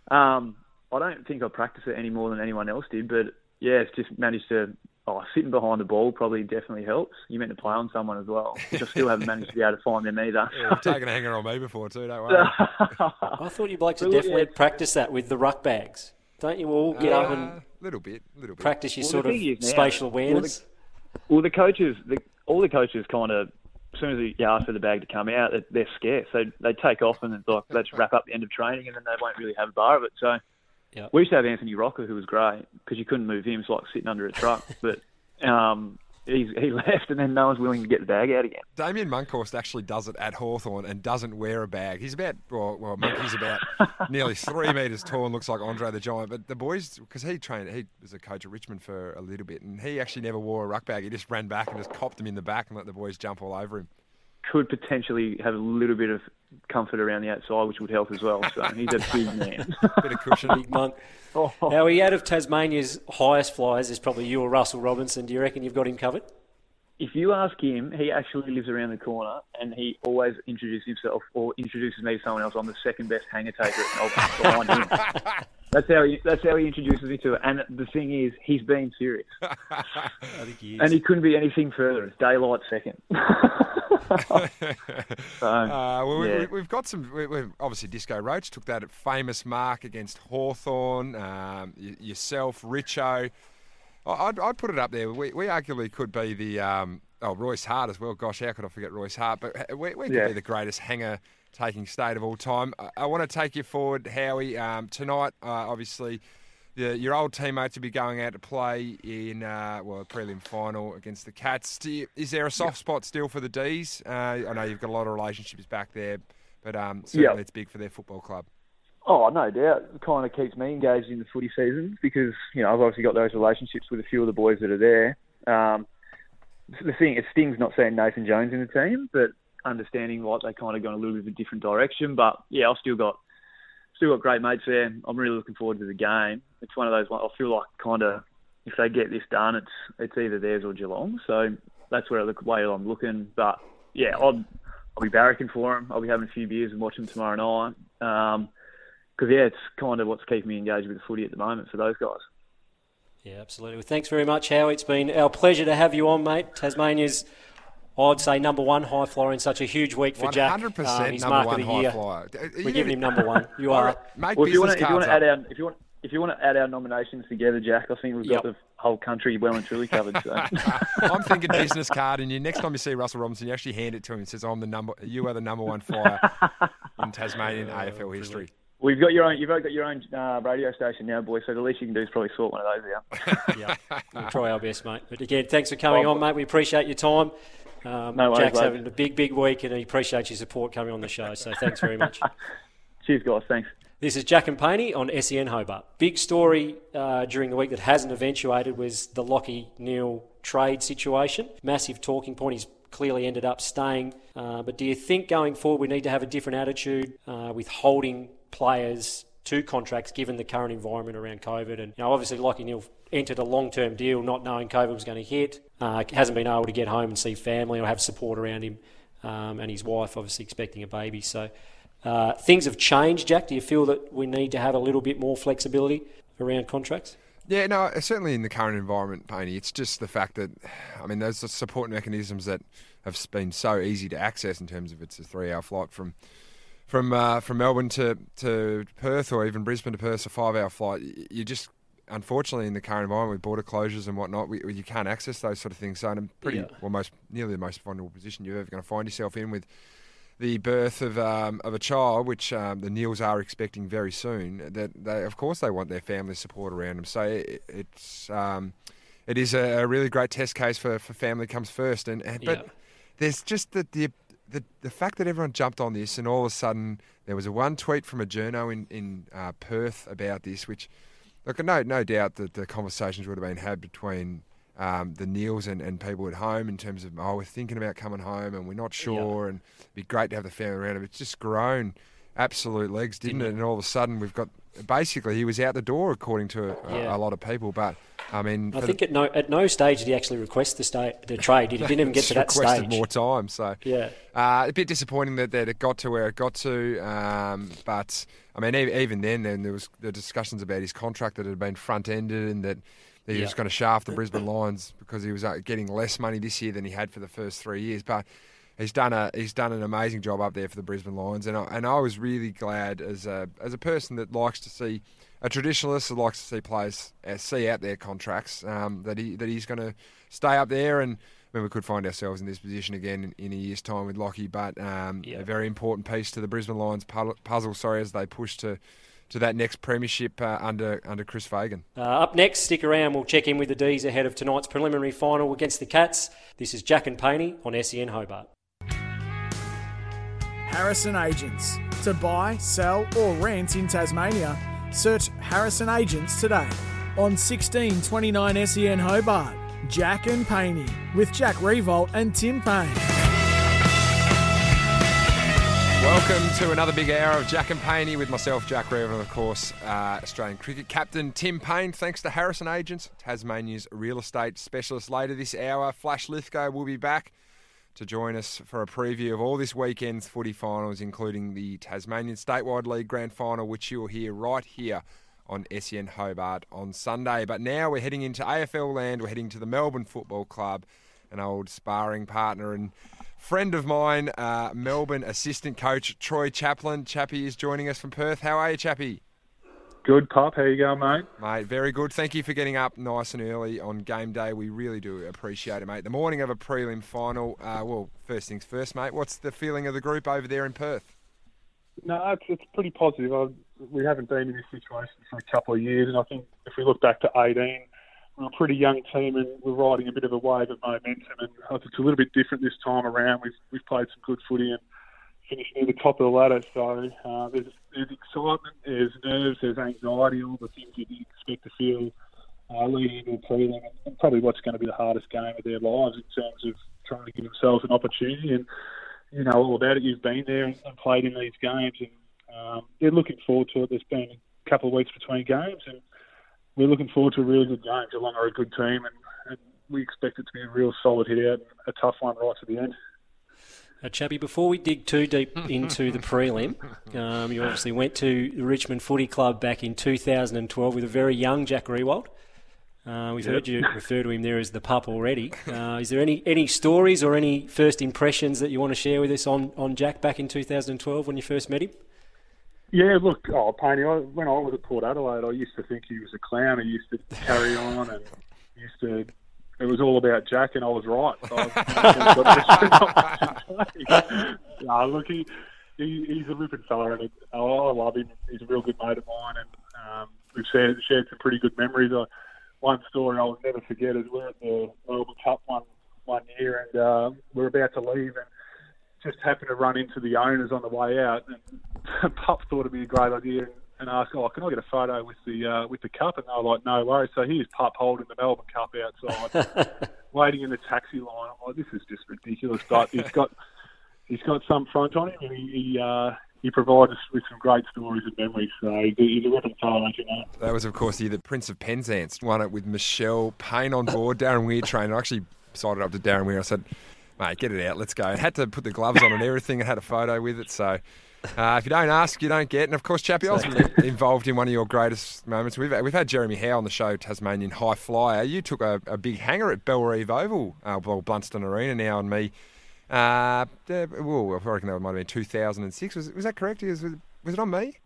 um, I don't think I practice it any more than anyone else did. But, yeah, it's just managed to... Oh, sitting behind the ball probably definitely helps. You meant to play on someone as well, which I still haven't managed to be able to find them either. Yeah, I've taken a hanger on me before too, don't worry. I thought you blokes would definitely yeah. practice that with the ruck bags. Don't you all get uh, up and little bit, little bit. practice your well, sort of now, spatial awareness? Well, the, well, the coaches, the, all the coaches kind of, as soon as you ask for the bag to come out, they're, they're scarce. They, they take off and it's like, let's wrap up the end of training and then they won't really have a bar of it. So yep. we used to have Anthony Rocker, who was great, because you couldn't move him. It's like sitting under a truck. But um, he's, he left and then no one's willing to get the bag out again. Damien Munkhorst actually does it at Hawthorn and doesn't wear a bag. He's about, well, well Monkey's about nearly three metres tall and looks like Andre the Giant. But the boys, because he trained, he was a coach at Richmond for a little bit, and he actually never wore a ruck bag. He just ran back and just copped him in the back and let the boys jump all over him. Could potentially have a little bit of comfort around the outside, which would help as well. So he's a big man. Bit of cushion. Big monk. Oh. Now, he out of Tasmania's highest flyers is probably you or Russell Robinson. Do you reckon you've got him covered? If you ask him, he actually lives around the corner and he always introduces himself or introduces me to someone else. I'm the second best hanger taker behind him. That's how, he, that's how he introduces me to it. And the thing is, he's being serious. I think he is. And he couldn't be anything further. It's daylight second. so, uh, well, yeah. we, we've got some... We, we've obviously, Disco Roach took that famous mark against Hawthorn, um, yourself, Richo... I'd, I'd put it up there. We, we arguably could be the... Um, oh, Royce Hart as well. Gosh, how could I forget Royce Hart? But we, we could yeah. be the greatest hanger-taking state of all time. I, I want to take you forward, Howie. Um, tonight, uh, obviously, the, your old teammates will be going out to play in, uh, well, a prelim final against the Cats. Do you, is there a soft yeah. spot still for the Ds? Uh, I know you've got a lot of relationships back there, but um, certainly yeah. it's big for their football club. Oh, no doubt. It kind of keeps me engaged in the footy season because, you know, I've obviously got those relationships with a few of the boys that are there. Um, the thing, it stings not seeing Nathan Jones in the team, but understanding like they kind of gone a little bit of a different direction. But, yeah, I've still got still got great mates there. I'm really looking forward to the game. It's one of those, I feel like kind of, if they get this done, it's it's either theirs or Geelong. So that's where I look, way I'm looking. But, yeah, I'll, I'll be barracking for them. I'll be having a few beers and watching them tomorrow night. Um Because, yeah, it's kind of what's keeping me engaged with the footy at the moment for those guys. Yeah, absolutely. Well, thanks very much, Howie. It's been our pleasure to have you on, mate. Tasmania's, I'd say, number one high flyer in such a huge week for Jack. one hundred percent um, his number one high flyer. We're giving him number one. You are. Make business cards up. If you want... If you want to add our nominations together, Jack, I think we've got yep. the whole country well and truly covered. So. I'm thinking business card, and you, next time you see Russell Robinson, you actually hand it to him and says, "I'm the number. You are the number one flyer in Tasmanian uh, A F L history." We've got your own. You've got your own uh, radio station now, boy. So the least you can do is probably sort one of those out. Yeah, we'll try our best, mate. But again, thanks for coming oh, on, mate. We appreciate your time. Um, no worries, Jack's mate. Having a big, big week, and he appreciates your support coming on the show. So thanks very much. Cheers, guys. Thanks. This is Jack and Paney on S E N Hobart. Big story uh, during the week that hasn't eventuated was the Lachie Neale trade situation. Massive talking point. He's clearly ended up staying. Uh, but do you think going forward we need to have a different attitude uh, with holding players to contracts given the current environment around COVID? And you know, obviously Lachie Neale entered a long-term deal not knowing COVID was going to hit. Uh, hasn't been able to get home and see family or have support around him. Um, and his wife obviously expecting a baby. So Uh, things have changed, Jack. Do you feel that we need to have a little bit more flexibility around contracts? Yeah, no, certainly in the current environment, Paney, it's just the fact that, I mean, those support mechanisms that have been so easy to access in terms of it's a three-hour flight from from uh, from Melbourne to, to Perth, or even Brisbane to Perth, a five-hour flight. You just, unfortunately, in the current environment with border closures and whatnot, we, you can't access those sort of things. So in a pretty, yeah. well, most, nearly the most vulnerable position you're ever going to find yourself in with the birth of um, of a child, which um, the Neales are expecting very soon. That they, of course, they want their family support around them. So it, it's um, it is a really great test case for, for family comes first. And, and but yeah. there's just the, the the the fact that everyone jumped on this, and all of a sudden there was a one tweet from a journo in in uh, Perth about this, which look, no no doubt that the conversations would have been had between Um, the Neales and, and people at home in terms of, oh, we're thinking about coming home and we're not sure yeah. and it'd be great to have the family around him. It's just grown absolute legs, didn't, didn't it? it? And all of a sudden we've got, basically he was out the door according to a, yeah. a lot of people. But I mean, I think the, at no at no stage did he actually request the sta- the trade. He didn't even get to that stage. Requested more time, so yeah, uh, a bit disappointing that, that it got to where it got to. Um, but I mean, even, even then, then there was the discussions about his contract that had been front ended and that he was yep. going to shaft the Brisbane Lions because he was getting less money this year than he had for the first three years. But he's done a he's done an amazing job up there for the Brisbane Lions, and I, and I was really glad as a as a person that likes to see a traditionalist that likes to see players see out their contracts um, that he that he's going to stay up there. And I mean, we could find ourselves in this position again in, in a year's time with Lachie, but um, yep. a very important piece to the Brisbane Lions puzzle. Sorry, as they push to. to that next premiership uh, under under Chris Fagan. Uh, up next, stick around. We'll check in with the D's ahead of tonight's preliminary final against the Cats. This is Jack and Paney on S E N Hobart. Harrison Agents. To buy, sell or rent in Tasmania, search Harrison Agents today on sixteen twenty-nine S E N Hobart. Jack and Paney with Jack Riewoldt and Tim Payne. Welcome to another big hour of Jack and Paney with myself, Jack Riewoldt, and of course, uh, Australian cricket captain Tim Payne. Thanks to Harrison Agents, Tasmania's real estate specialist. Later this hour, Flash Lithgow will be back to join us for a preview of all this weekend's footy finals, including the Tasmanian Statewide League Grand Final, which you'll hear right here on S E N Hobart on Sunday. But now we're heading into A F L land. We're heading to the Melbourne Football Club, an old sparring partner and friend of mine, uh, Melbourne assistant coach Troy Chaplin. Chappie is joining us from Perth. How are you, Chappie? Good, Pop. How you going, mate? Mate, very good. Thank you for getting up nice and early on game day. We really do appreciate it, mate. The morning of a prelim final. Uh, well, first things first, mate. What's the feeling of the group over there in Perth? No, it's, it's pretty positive. I, we haven't been in this situation for a couple of years, and I think if we look back to eighteen, we're a pretty young team and we're riding a bit of a wave of momentum, and I think it's a little bit different this time around. We've we've played some good footy and finished near the top of the ladder. So uh, there's, there's excitement, there's nerves, there's anxiety, all the things you didn't expect to feel uh, leading into a prelim, and probably what's going to be the hardest game of their lives in terms of trying to give themselves an opportunity. And you know all about it. You've been there and played in these games, and um, they're looking forward to it. There's been a couple of weeks between games, and we're looking forward to a really good game. Geelong are a good team, and, and we expect it to be a real solid hit out and a tough one right to the end. Now, Chappie, before we dig too deep into the prelim, um, you obviously went to the Richmond Footy Club back in two thousand twelve with a very young Jack Riewoldt. Uh, we've yep. heard you refer to him there as the pup already. Uh, is there any, any stories or any first impressions that you want to share with us on, on Jack back in two thousand twelve when you first met him? Yeah, look, oh, Paney, I, when I was at Port Adelaide, I used to think he was a clown. He used to carry on and used to... It was all about Jack, and I was right. So I was, I was, I was, I was, I was, I was, I was, I was, nah, look, he, he, he's a ripping fella, and I love him. He's a real good mate of mine, and um, we've shared, shared some pretty good memories. I, one story I'll never forget is we're at the Melbourne Cup one one year, and uh, we're about to leave, and just happened to run into the owners on the way out, and Pup thought it'd be a great idea, and asked, "Oh, can I get a photo with the uh, with the cup?" And they were like, "No worries." So here's Pup holding the Melbourne Cup outside, waiting in the taxi line. I'm like, this is just ridiculous. But he's got he's got some front on him, and he he, uh, he provides us with some great stories and memories. So he's a ripping talent, you know. That was, of course, the, the Prince of Penzance won it with Michelle Payne on board. Darren Weir trained. I actually sided up to Darren Weir. I said, "Mate, get it out. Let's go." I had to put the gloves on and everything and had a photo with it. So uh, if you don't ask, you don't get. And, of course, Chappie, I was involved in one of your greatest moments. We've, we've had Jeremy Howe on the show, Tasmanian High Flyer. You took a, a big hanger at Belrive Oval, uh, well, Blunston Arena now, and me. Uh, well, I reckon that might have been two thousand six. Was, was that correct? Was, was it on me?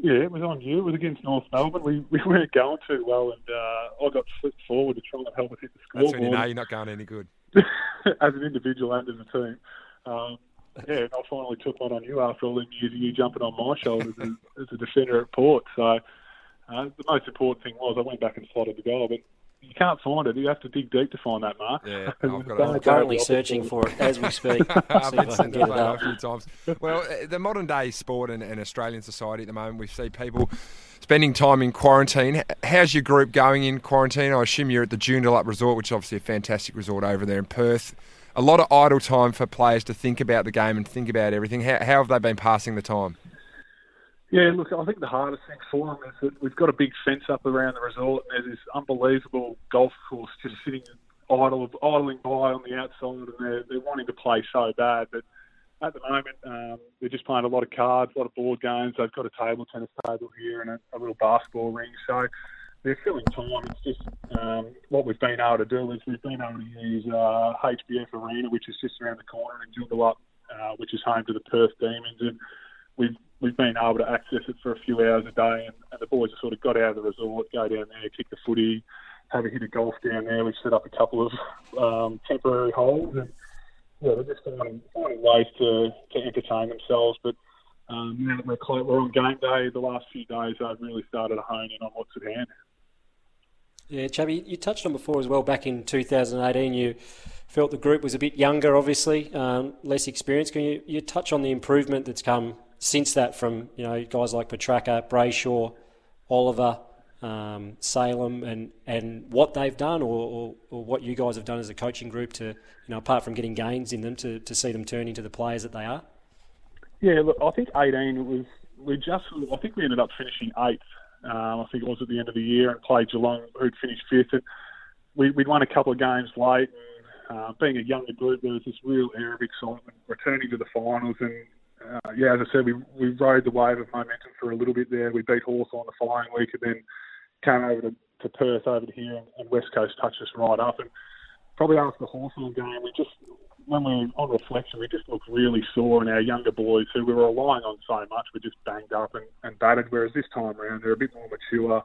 Yeah, it was on you. It was against North Melbourne. We we weren't going too well, and uh, I got flipped forward to try and help us hit the scoreboard. That's when you know you're not going any good. As an individual and as a team. Um, yeah, and I finally took one on you after all them years of you jumping on my shoulders as, as a defender at Port. So uh, the most important thing was I went back and slotted the goal, but you can't find it. You have to dig deep to find that mark. Yeah, I've got I'm currently searching for it as we speak. I've been sent the photo a few times. Well, the modern day sport and, and Australian society at the moment, we see people spending time in quarantine. How's your group going in quarantine? I assume you're at the Joondalup Resort, which is obviously a fantastic resort over there in Perth. A lot of idle time for players to think about the game and think about everything. How, how have they been passing the time? Yeah, look, I think the hardest thing for them is that we've got a big fence up around the resort, and there's this unbelievable golf course just sitting idle, idling by on the outside, and they're, they're wanting to play so bad. But at the moment, um, they're just playing a lot of cards, a lot of board games. They've got a table tennis table here and a, a little basketball ring. So they're filling time. It's just um, what we've been able to do is we've been able to use uh, H B F Arena, which is just around the corner, and Joondalup, uh, which is home to the Perth Demons. And we've We've been able to access it for a few hours a day, and, and the boys have sort of got out of the resort, go down there, kick the footy, have a hit of golf down there. We've set up a couple of um, temporary holes, and yeah, they're just finding, finding ways to, to entertain themselves. But um, now that we're, close, we're on game day, the last few days I've really started to hone in on what's at hand. Yeah, Chappie, you touched on before as well, back in two thousand eighteen, you felt the group was a bit younger, obviously, um, less experienced. Can you, you touch on the improvement that's come since that from, you know, guys like Petraka, Brayshaw, Oliver, um, Salem, and, and what they've done or, or, or what you guys have done as a coaching group to, you know, apart from getting gains in them, to, to see them turn into the players that they are? Yeah, look, I think eighteen was, we just, I think we ended up finishing eighth. Um, I think it was at the end of the year, and played Geelong, who'd finished fifth. And we, we'd won a couple of games late. And, uh, being a younger group, there was this real air of excitement returning to the finals. And uh, yeah, as I said, we we rode the wave of momentum for a little bit there. We beat Hawthorn the following week, and then came over to, to Perth over to here, and, and West Coast touched us right up. And probably after the Hawthorn game, we just, when we were on reflection, we just looked really sore, and our younger boys, who we were relying on so much, were just banged up and, and battered, whereas this time around, they're a bit more mature.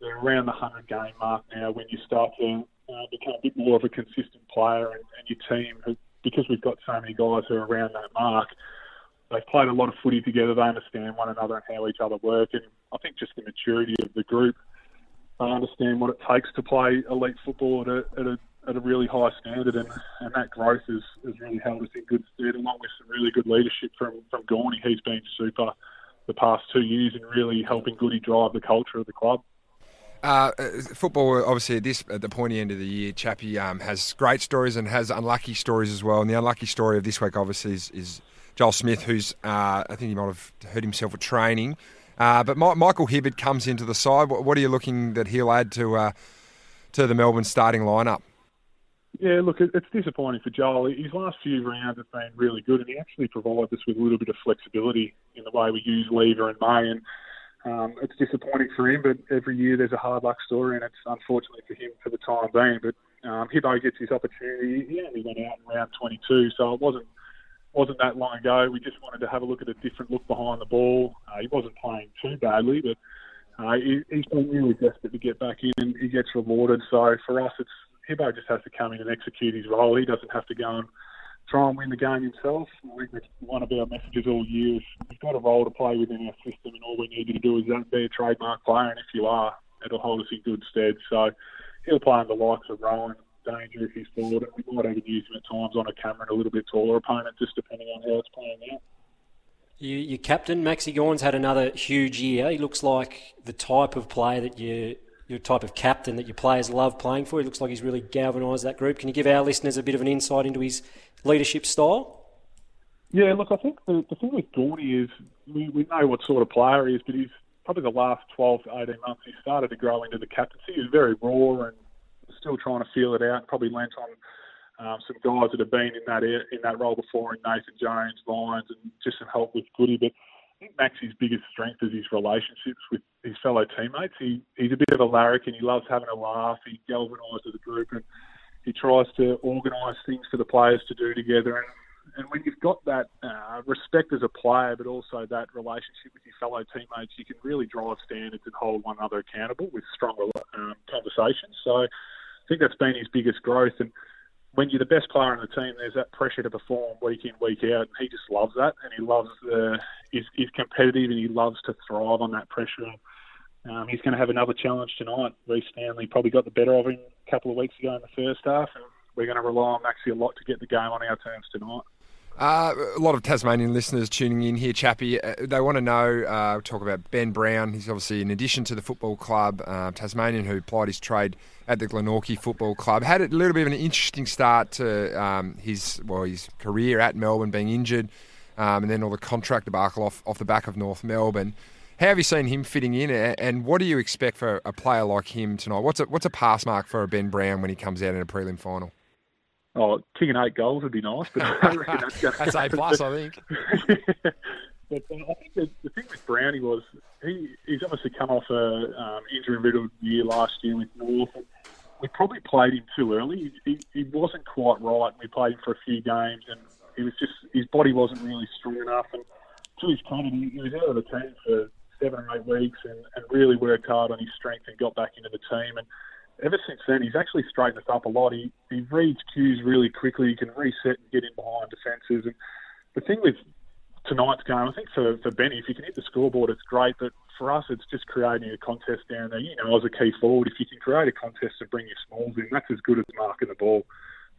They're around the one hundred game mark now, when you start to uh, become a bit more of a consistent player, and, and your team, who, because we've got so many guys who are around that mark, they've played a lot of footy together, they understand one another and how each other work, and I think just the maturity of the group, they understand what it takes to play elite football at a, at a at a really high standard, and, and that growth has, has really held us in good stead, along with some really good leadership from, from Glenorchy. He's been super the past two years and really helping Goody drive the culture of the club. Uh, football, obviously, at, this, at the pointy end of the year, Chappie um, has great stories and has unlucky stories as well, and the unlucky story of this week, obviously, is, is Joel Smith, who's, uh, I think he might have hurt himself at training, uh, but My- Michael Hibbard comes into the side. What, what are you looking that he'll add to, uh, to the Melbourne starting lineup? Yeah, look, it's disappointing for Joel. His last few rounds have been really good, and he actually provides us with a little bit of flexibility in the way we use Lever and May, and um, it's disappointing for him, but every year there's a hard luck story, and it's unfortunately for him for the time being. But um, Hibbo gets his opportunity. He only went out in round twenty-two, so it wasn't wasn't that long ago. We just wanted to have a look at a different look behind the ball. Uh, he wasn't playing too badly, but uh, he, he's been really desperate to get back in, and he gets rewarded. So for us, it's Hibbo just has to come in and execute his role. He doesn't have to go and try and win the game himself. I think that's one of our messages all year. He's got a role to play within our system, and all we need you to do is be a trademark player, and if you are, it'll hold us in good stead. So he'll play under the likes of Rowan, Danger if he's forward. We might have to use him at times on a camera and a little bit taller opponent, just depending on how it's playing out. You, your captain, Maxie Gawn's had another huge year. He looks like the type of player that you... your type of captain that your players love playing for. It looks like he's really galvanised that group. Can you give our listeners a bit of an insight into his leadership style? Yeah, look, I think the, the thing with Gawney is we, we know what sort of player he is, but he's probably the last twelve to eighteen months he started to grow into the captaincy. He was very raw and still trying to feel it out. Probably lent on um, some guys that have been in that in that role before, in Nathan Jones, Lyons, and just some help with Goody. But I think Maxie's biggest strength is his relationships with his fellow teammates. He he's a bit of a larrikin. He loves having a laugh. He galvanises the group, and he tries to organise things for the players to do together. And and when you've got that uh, respect as a player, but also that relationship with your fellow teammates, you can really drive standards and hold one another accountable with strong um, conversations. So I think that's been his biggest growth. And when you're the best player on the team, there's that pressure to perform week in, week out, and he just loves that, and he loves the is is competitive, and he loves to thrive on that pressure. Um, he's going to have another challenge tonight. Reece Stanley probably got the better of him a couple of weeks ago in the first half, and we're going to rely on Maxie a lot to get the game on our terms tonight. Uh, a lot of Tasmanian listeners tuning in here, Chappie. Uh, they want to know, uh, we'll talk about Ben Brown. He's obviously, in addition to the football club, uh, Tasmanian, who plied his trade at the Glenorchy Football Club. Had a little bit of an interesting start to um, his well his career at Melbourne, being injured, um, and then all the contract debacle off, off the back of North Melbourne. How have you seen him fitting in, and what do you expect for a player like him tonight? What's a, what's a pass mark for a Ben Brown when he comes out in a prelim final? Oh, kicking eight goals would be nice, but I reckon that's going to that's happen. A plus, I think. But I think the, the thing with Brownie was he, he's obviously come off a um, injury-riddled year last year with North. We probably played him too early. He, he, he wasn't quite right. We played him for a few games, and he was just his body wasn't really strong enough. And to his credit, he, he was out of the team for seven or eight weeks, and, and really worked hard on his strength and got back into the team. And ever since then, he's actually straightened us up a lot. He he reads cues really quickly. He can reset and get in behind defences. And the thing with tonight's game, I think for, for Benny, if you can hit the scoreboard, it's great. But for us, it's just creating a contest down there. You know, as a key forward, if you can create a contest to bring your smalls in, that's as good as marking the ball.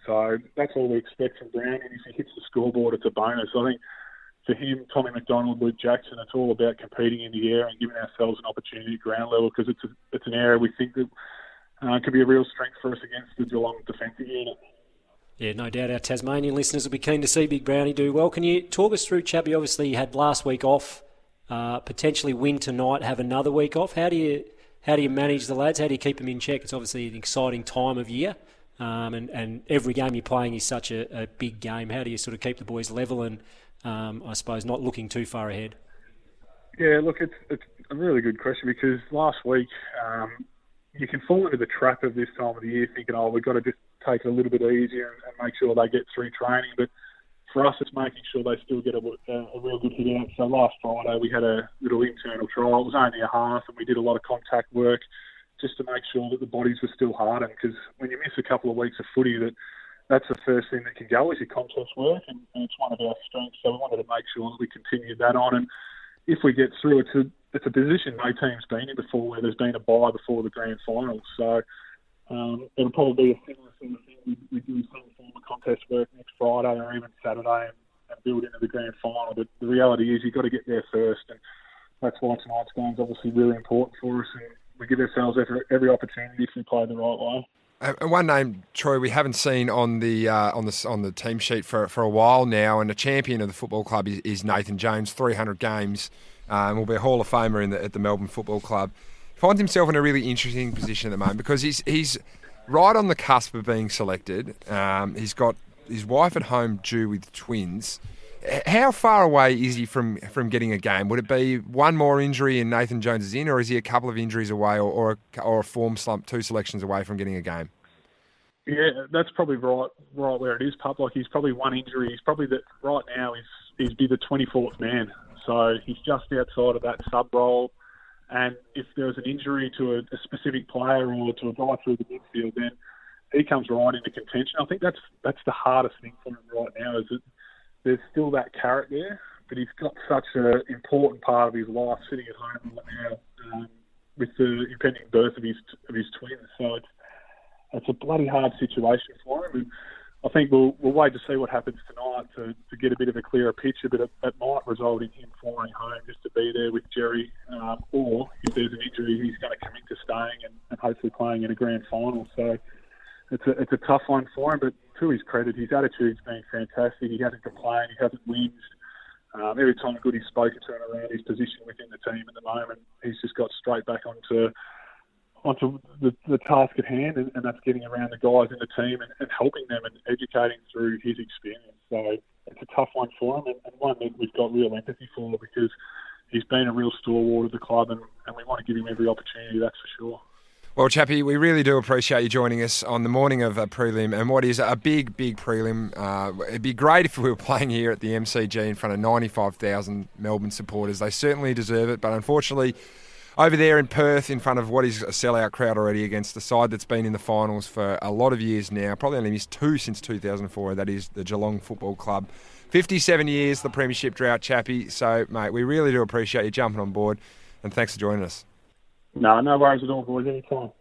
So that's all we expect from Brown. And if he hits the scoreboard, it's a bonus. I think for him, Tommy McDonald, Luke Jackson, it's all about competing in the air and giving ourselves an opportunity at ground level, because it's, a, it's an area we think that... Uh, it could be a real strength for us against the Geelong defensive unit. Yeah, no doubt our Tasmanian listeners will be keen to see Big Brownie do well. Can you talk us through, Chappie? Obviously, you had last week off, uh, potentially win tonight, have another week off. How do you how do you manage the lads? How do you keep them in check? It's obviously an exciting time of year, um, and, and every game you're playing is such a, a big game. How do you sort of keep the boys level and, um, I suppose, not looking too far ahead? Yeah, look, it's, it's a really good question, because last week... Um, you can fall into the trap of this time of the year thinking, oh, we've got to just take it a little bit easier and, and make sure they get through training. But for us, it's making sure they still get a, a, a real good hit out. So last Friday, we had a little internal trial. It was only a half, and we did a lot of contact work just to make sure that the bodies were still hardened. Because when you miss a couple of weeks of footy, that that's the first thing that can go is your contest work, and, and it's one of our strengths. So we wanted to make sure that we continued that on. And if we get through it to... it's a position no team's been in before, where there's been a bye before the grand final. So um, it'll probably be a similar sort of thing. We, we do some form of contest work next Friday or even Saturday and, and build into the grand final. But the reality is you've got to get there first, and that's why tonight's game is obviously really important for us, and we give ourselves every, every opportunity if we play the right way. And one name, Troy, we haven't seen on the uh, on the on the team sheet for for a while now, and a champion of the football club is, is Nathan Jones, three hundred games, uh, and will be a Hall of Famer in the, at the Melbourne Football Club. He finds himself in a really interesting position at the moment, because he's he's right on the cusp of being selected. Um, he's got his wife at home due with twins. How far away is he from, from getting a game? Would it be one more injury and Nathan Jones is in, or is he a couple of injuries away, or or a, or a form slump, two selections away from getting a game? Yeah, that's probably right right where it is, Pup. Like, he's probably one injury. He's probably the, right now he's, he'd be the twenty-fourth man. So he's just outside of that sub role. And if there was an injury to a, a specific player or to a guy through the midfield, then he comes right into contention. I think that's that's the hardest thing for him right now, is that there's still that carrot there, but he's got such an important part of his life sitting at home right now um, with the impending birth of his of his twins. So it's it's a bloody hard situation for him. And I think we'll we'll wait to see what happens tonight to, to get a bit of a clearer picture, but it, it might result in him flying home just to be there with Jerry, um, or if there's an injury, he's going to commit to staying and, and hopefully playing in a grand final. So it's a it's a tough one for him, but to his credit, his attitude's been fantastic. He hasn't complained, he hasn't whinged. Um, every time Goody's spoken to him around his position within the team at the moment, he's just got straight back onto... onto the, the task at hand, and, and that's getting around the guys in the team and, and helping them and educating through his experience. So it's a tough one for him, and, and one that we've got real empathy for, because he's been a real stalwart of the club, and, and we want to give him every opportunity, that's for sure. Well, Chappie, we really do appreciate you joining us on the morning of a prelim, and what is a big, big prelim. Uh, it'd be great if we were playing here at the M C G in front of ninety-five thousand Melbourne supporters. They certainly deserve it, but unfortunately... over there in Perth, in front of what is a sellout crowd already, against the side that's been in the finals for a lot of years now, probably only missed two since two thousand four, that is the Geelong Football Club. fifty-seven years, the premiership drought, Chappie. So, mate, we really do appreciate you jumping on board, and thanks for joining us. No, no worries at all, boys, any time.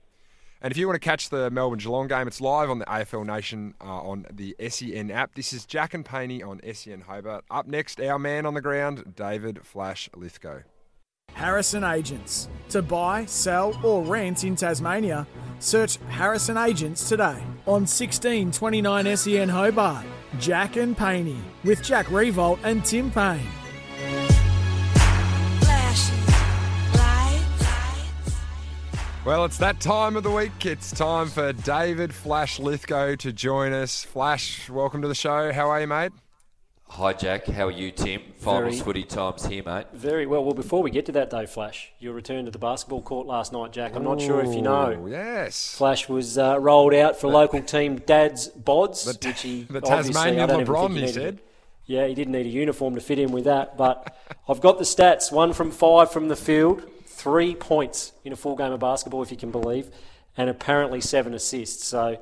And if you want to catch the Melbourne Geelong game, it's live on the A F L Nation uh, on the S E N app. This is Jack and Paney on S E N Hobart. Up next, our man on the ground, David Flash Lithgow. Harrison Agents. To buy, sell or rent in Tasmania, search Harrison Agents today on sixteen twenty-nine S E N Hobart. Jack and Paney with Jack Riewoldt and Tim Payne. Well, it's that time of the week. It's time for David Flash Lithgow to join us. Flash, welcome to the show. How are you, mate? Hi, Jack. How are you, Tim? Finals very, footy time's here, mate. Very well. Well, before we get to that, though, Flash, your return to the basketball court last night, Jack. I'm Ooh, not sure if you know. Yes. Flash was uh, rolled out for the, local team Dad's Bods, the, which he the obviously... Tasmanian LeBron, he, he said. Yeah, he didn't need a uniform to fit in with that, but I've got the stats. One from five from the field, three points in a full game of basketball, if you can believe, and apparently seven assists. So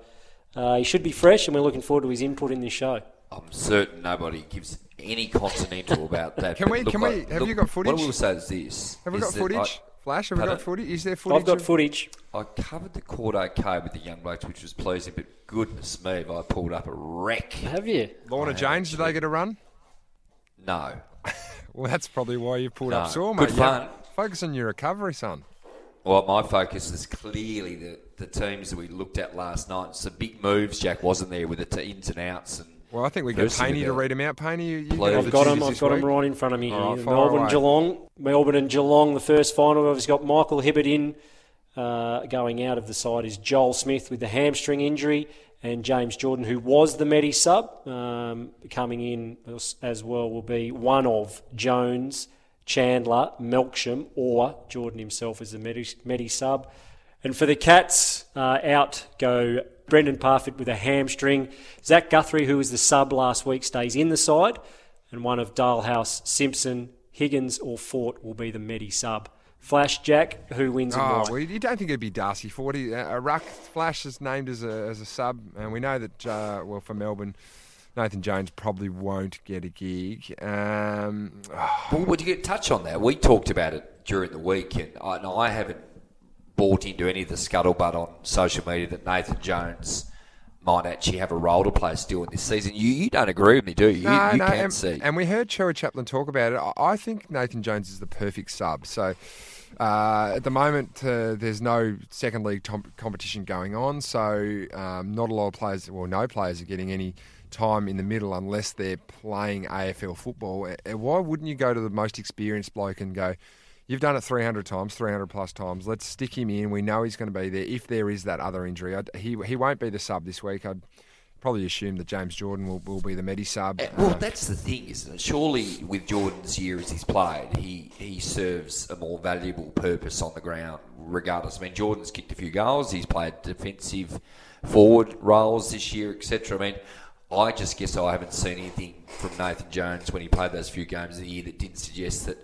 uh, he should be fresh, and we're looking forward to his input in this show. I'm certain nobody gives any continental about that. Can we? Can like, we? Have look, you got footage? What I will say is this: Have we got footage? I, Flash, have we got footage? Is there footage? I've got of, footage. I covered the court okay with the young blokes, which was pleasing. But goodness me, I pulled up a wreck. Have you? Lorna James? Did they get a run? No. Well, that's probably why you pulled no. up sore, mate. Good fun. Yeah, focus on your recovery, son. Well, my focus is clearly the the teams that we looked at last night. Some big moves, Jack, wasn't there, with the t- ins and outs and. Well, I think we get Paney to read them out. Paney, you, you got I've got them. I've got them right in front of me. Right, Melbourne, away. Geelong, Melbourne and Geelong. The first final. We've got Michael Hibbert in. Uh, going out of the side is Joel Smith with the hamstring injury, and James Jordan, who was the Medi sub, um, coming in as well will be one of Jones, Chandler, Melksham, or Jordan himself as the Medi, Medi sub. And for the Cats, uh, out go Brendan Parfitt with a hamstring. Zach Guthrie, who was the sub last week, stays in the side. And one of Dalhouse, Simpson, Higgins or Fort will be the Medi sub. Flash, Jack, who wins and why? Oh, well, you don't think it'd be Darcy Ford. He, uh, Ruck, Flash is named as a, as a sub. And we know that, uh, well, for Melbourne, Nathan Jones probably won't get a gig. Um, oh. Well, would you get touch on that? We talked about it during the week, and I, and I haven't bought into any of the scuttlebutt on social media that Nathan Jones might actually have a role to play still in this season. You, you don't agree with me, do you? No, you you no, can and, see. And we heard Troy Chaplin talk about it. I think Nathan Jones is the perfect sub. So uh, at the moment, uh, there's no second league tom- competition going on. So um, not a lot of players, well, no players are getting any time in the middle unless they're playing A F L football. Why wouldn't you go to the most experienced bloke and go, you've done it three hundred times, three hundred plus times. Let's stick him in. We know he's going to be there if there is that other injury. I'd, he he won't be the sub this week. I'd probably assume that James Jordan will, will be the medi-sub. Well, uh, that's the thing, isn't it? Surely with Jordan's years he's played, he, he serves a more valuable purpose on the ground regardless. I mean, Jordan's kicked a few goals. He's played defensive forward roles this year, et cetera. I mean, I just guess I haven't seen anything from Nathan Jones when he played those few games of the year that didn't suggest that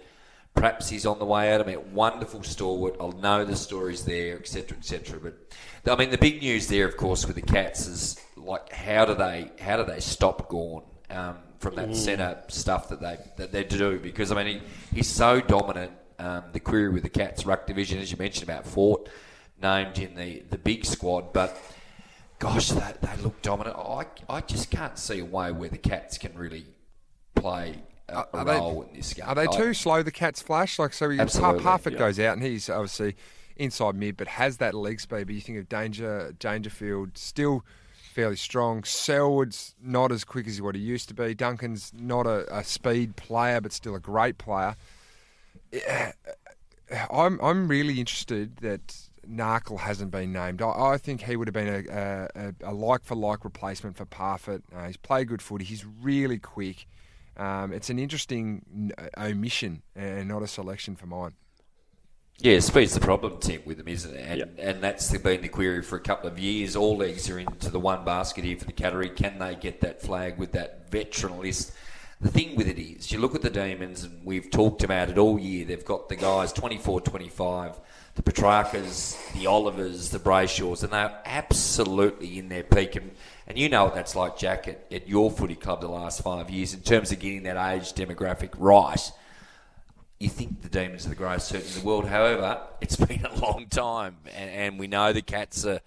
Perhaps he's on the way out. I mean, wonderful stalwart. I'll know the story's there, et cetera, et cetera. But I mean, the big news there, of course, with the Cats is like, how do they how do they stop Gawn um, from that mm. centre stuff that they that they do? Because I mean, he, he's so dominant. Um, the query with the Cats ruck division, as you mentioned, about Fort named in the, the big squad, but gosh, they they look dominant. I I just can't see a way where the Cats can really play. A are role they, in this game. Are they like, too slow, the Cats flash? Like, so half, half it yeah. goes out, and he's obviously inside mid, but has that leg speed. But you think of Danger, Dangerfield, still fairly strong. Selwood's not as quick as what he used to be. Duncan's not a, a speed player, but still a great player. Yeah, I'm I'm really interested that Narkle hasn't been named. I, I think he would have been a, a, a like-for-like replacement for Parfitt. Uh, he's played good footy. He's really quick. Um, it's an interesting omission and not a selection for mine. Yeah, speed's the problem, Tim, with them, isn't it? And, yep. and that's been the query for a couple of years. All leagues are into the one basket here for the category. Can they get that flag with that veteran list? The thing with it is, you look at the Demons, and we've talked about it all year. They've got the guys twenty-four twenty-five, the Petrarchas, the Olivers, the Brayshaws, and they're absolutely in their peak. And, and you know what that's like, Jack, at, at your footy club the last five years in terms of getting that age demographic right. You think the Demons are the greatest hurt in the world. However, it's been a long time, and, and we know the Cats are,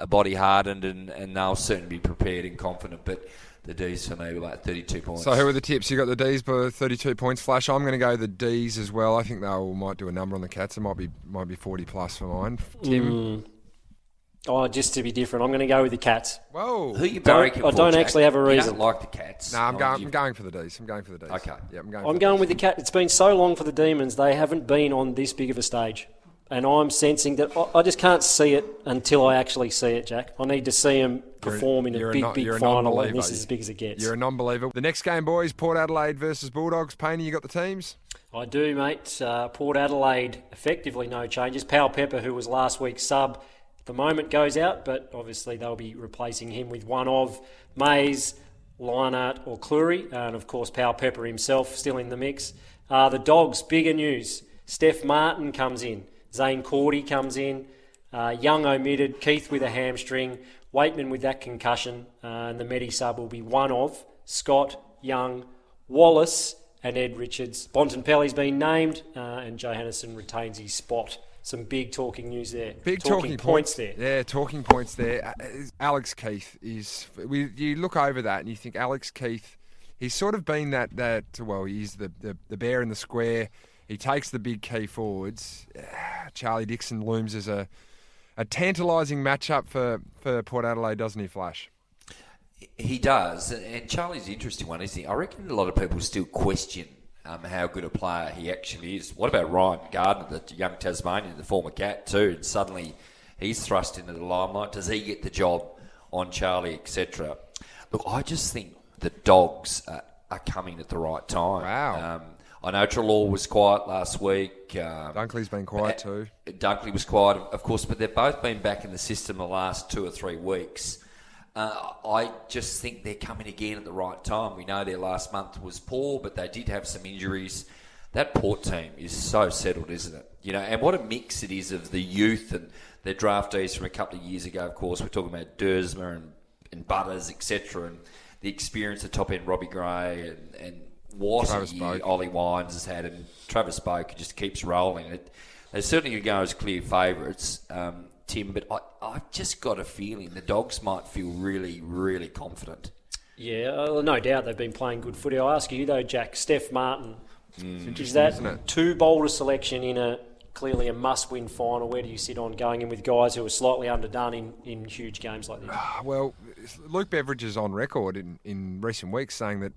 are body-hardened, and, and they'll certainly be prepared and confident. But the D's for me were like thirty-two points. So who are the tips? You got the D's by thirty-two points. Flash, I'm going to go the D's as well. I think they all might do a number on the Cats. It might be might be forty plus for mine. Tim? Mm. Oh, just to be different, I'm going to go with the Cats. Whoa. Who are you barracking for, I don't Jack? actually have a reason. He doesn't like the Cats. No, I'm, go, I'm going for the D's. I'm going for the D's. Okay. Yeah, I'm going, I'm going with the Cats. It's been so long for the Demons. They haven't been on this big of a stage. And I'm sensing that I just can't see it until I actually see it, Jack. I need to see him perform in a big, big final, and this is as big as it gets. You're a non-believer. The next game, boys, Port Adelaide versus Bulldogs. Payne, you got the teams? I do, mate. Uh, Port Adelaide, effectively no changes. Powell Pepper, who was last week's sub, at the moment goes out, but obviously they'll be replacing him with one of Mays, Lineart or Cleary, and of course Powell Pepper himself still in the mix. Uh, the Dogs, bigger news. Steph Martin comes in. Zane Cordy comes in, uh, Young omitted, Keith with a hamstring, Waitman with that concussion, uh, and the Medi sub will be one of Scott, Young, Wallace and Ed Richards. Bontempelli's been named, uh, and Johannesson retains his spot. Some big talking news there. Big talking, talking points. points there. Yeah, talking points there. Alex Keith is... We, you look over that and you think Alex Keith, he's sort of been that... that well, he's the, the, the bear in the square. He takes the big key forwards. Charlie Dixon looms as a, a tantalising matchup for, for Port Adelaide, doesn't he, Flash? He does, and Charlie's an interesting one, isn't he? I reckon a lot of people still question um, how good a player he actually is. What about Ryan Gardner, the young Tasmanian, the former Cat too, and suddenly he's thrust into the limelight. Does he get the job on Charlie, et cetera? Look, I just think the Dogs are, are coming at the right time. Wow. Um, I know Treloar was quiet last week. Um, Dunkley's been quiet too. Dunkley was quiet, of course, but they've both been back in the system the last two or three weeks. Uh, I just think they're coming again at the right time. We know their last month was poor, but they did have some injuries. That Port team is so settled, isn't it? You know, and what a mix it is of the youth and their draftees from a couple of years ago, of course. We're talking about Dersmer and, and Butters, et cetera, and the experience of top-end Robbie Gray and... and what Ollie Wines has had, and Travis Boak just keeps rolling. It, they certainly go as clear favourites, um, Tim, but I, I've just got a feeling the Dogs might feel really, really confident. Yeah, uh, no doubt they've been playing good footy. I ask you though, Jack, Steph Martin, mm. is that too bold a selection in a clearly a must-win final? Where do you sit on going in with guys who are slightly underdone in, in huge games like this? Uh, well, Luke Beveridge is on record in, in recent weeks saying that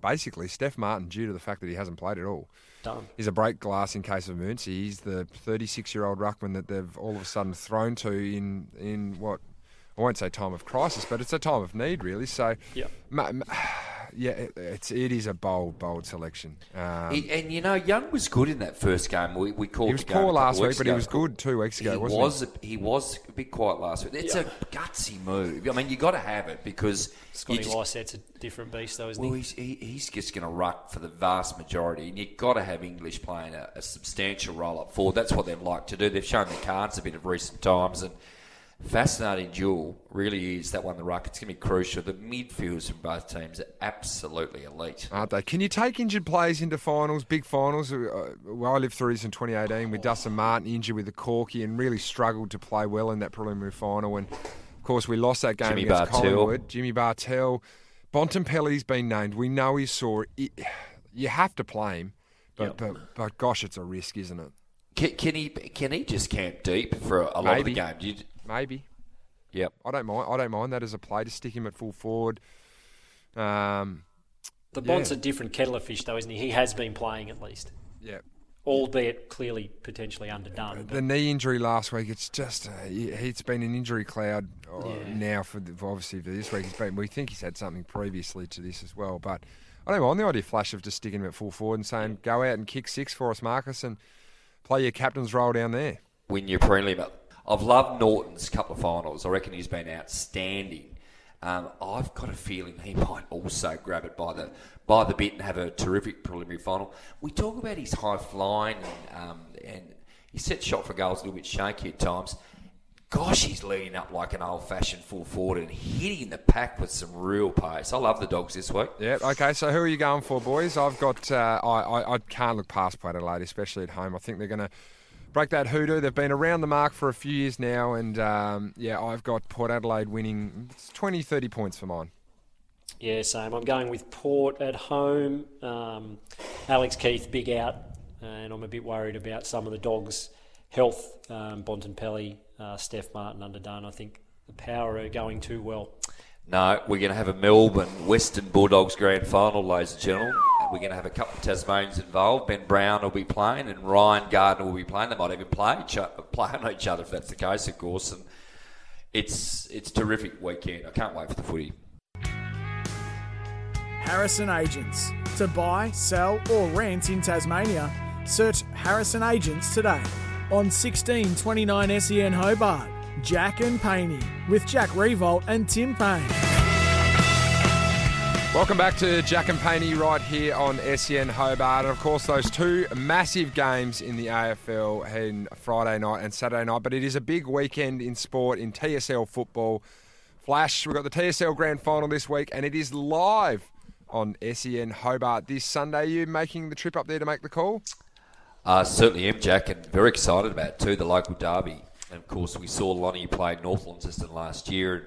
basically Steph Martin, due to the fact that he hasn't played at all, Done. is a break glass in case of emergency. He's the thirty-six-year-old ruckman that they've all of a sudden thrown to in, in what, I won't say time of crisis, but it's a time of need, really. So yeah. ma- ma- yeah, it, it's it is a bold, bold selection. Um, he, and you know, Young was good in that first game. We we called. He was poor last week, but he was good two weeks ago. He wasn't was he? he was a bit quiet last week. It's yeah. a gutsy move. I mean, you got to have it because Scotty Lysette's a different beast, though, isn't well, he? he? He's just going to ruck for the vast majority, and you've got to have English playing a, a substantial role up forward. That's what they'd like to do. They've shown the cards a bit of recent times, and. Fascinating duel, really is that one. The ruck, it's going to be crucial. The midfielders from both teams are absolutely elite, aren't they? Can you take injured players into finals, big finals? Well, I lived through this in twenty eighteen with oh. Dustin Martin injured with a corky and really struggled to play well in that preliminary final. And of course, we lost that game Jimmy against Bartell. Collingwood. Jimmy Bartell, Bontempelli's been named. We know he saw it. You have to play him, but yep. but, but gosh, it's a risk, isn't it? Can, can he can he just camp deep for a lot Maybe. of the game? Do you, Maybe, yep. I don't mind. I don't mind that as a play to stick him at full forward. Um, the Bond's yeah. a different kettle of fish, though, isn't he? He has been playing at least. Yeah. Albeit clearly potentially underdone. The knee injury last week. It's just uh, it's been an injury cloud uh, yeah. now for the, obviously for this week. He's been. We think he's had something previously to this as well, but I don't mind the idea, Flash, of just sticking him at full forward and saying, yeah. "Go out and kick six for us, Marcus, and play your captain's role down there. Win your prelim." I've loved Norton's couple of finals. I reckon he's been outstanding. Um, I've got a feeling he might also grab it by the by the bit and have a terrific preliminary final. We talk about his high flying and, um, and his set shot for goals a little bit shaky at times. Gosh, he's leading up like an old-fashioned full forward and hitting the pack with some real pace. I love the Dogs this week. Yeah, okay, so who are you going for, boys? I've got... Uh, I, I, I can't look past Port Adelaide, especially at home. I think they're going to... break that hoodoo. They've been around the mark for a few years now, and um, yeah, I've got Port Adelaide winning twenty, thirty points for mine. Yeah, same. I'm going with Port at home. Um, Alex Keith, big out, and I'm a bit worried about some of the Dogs' health. Um, Bontempelli, uh, Steph Martin underdone. I think the Power are going too well. No, we're going to have a Melbourne Western Bulldogs Grand Final, ladies and gentlemen. We're going to have a couple of Tasmanians involved. Ben Brown will be playing and Ryan Gardner will be playing. They might even play, each other, play on each other if that's the case, of course. And it's it's a terrific weekend. I can't wait for the footy. Harrison Agents. To buy, sell or rent in Tasmania, search Harrison Agents today on sixteen twenty-nine S E N Hobart. Jack and Payne with Jack Riewoldt and Tim Payne. Welcome back to Jack and Payne right here on S E N Hobart. And, of course, those two massive games in the A F L on Friday night and Saturday night. But it is a big weekend in sport, in T S L football. Flash, we've got the T S L Grand Final this week, and it is live on S E N Hobart this Sunday. Are you making the trip up there to make the call? Uh, certainly am, Jack, and very excited about it too, the local derby. And, of course, we saw Lonnie play North Launceston last year, and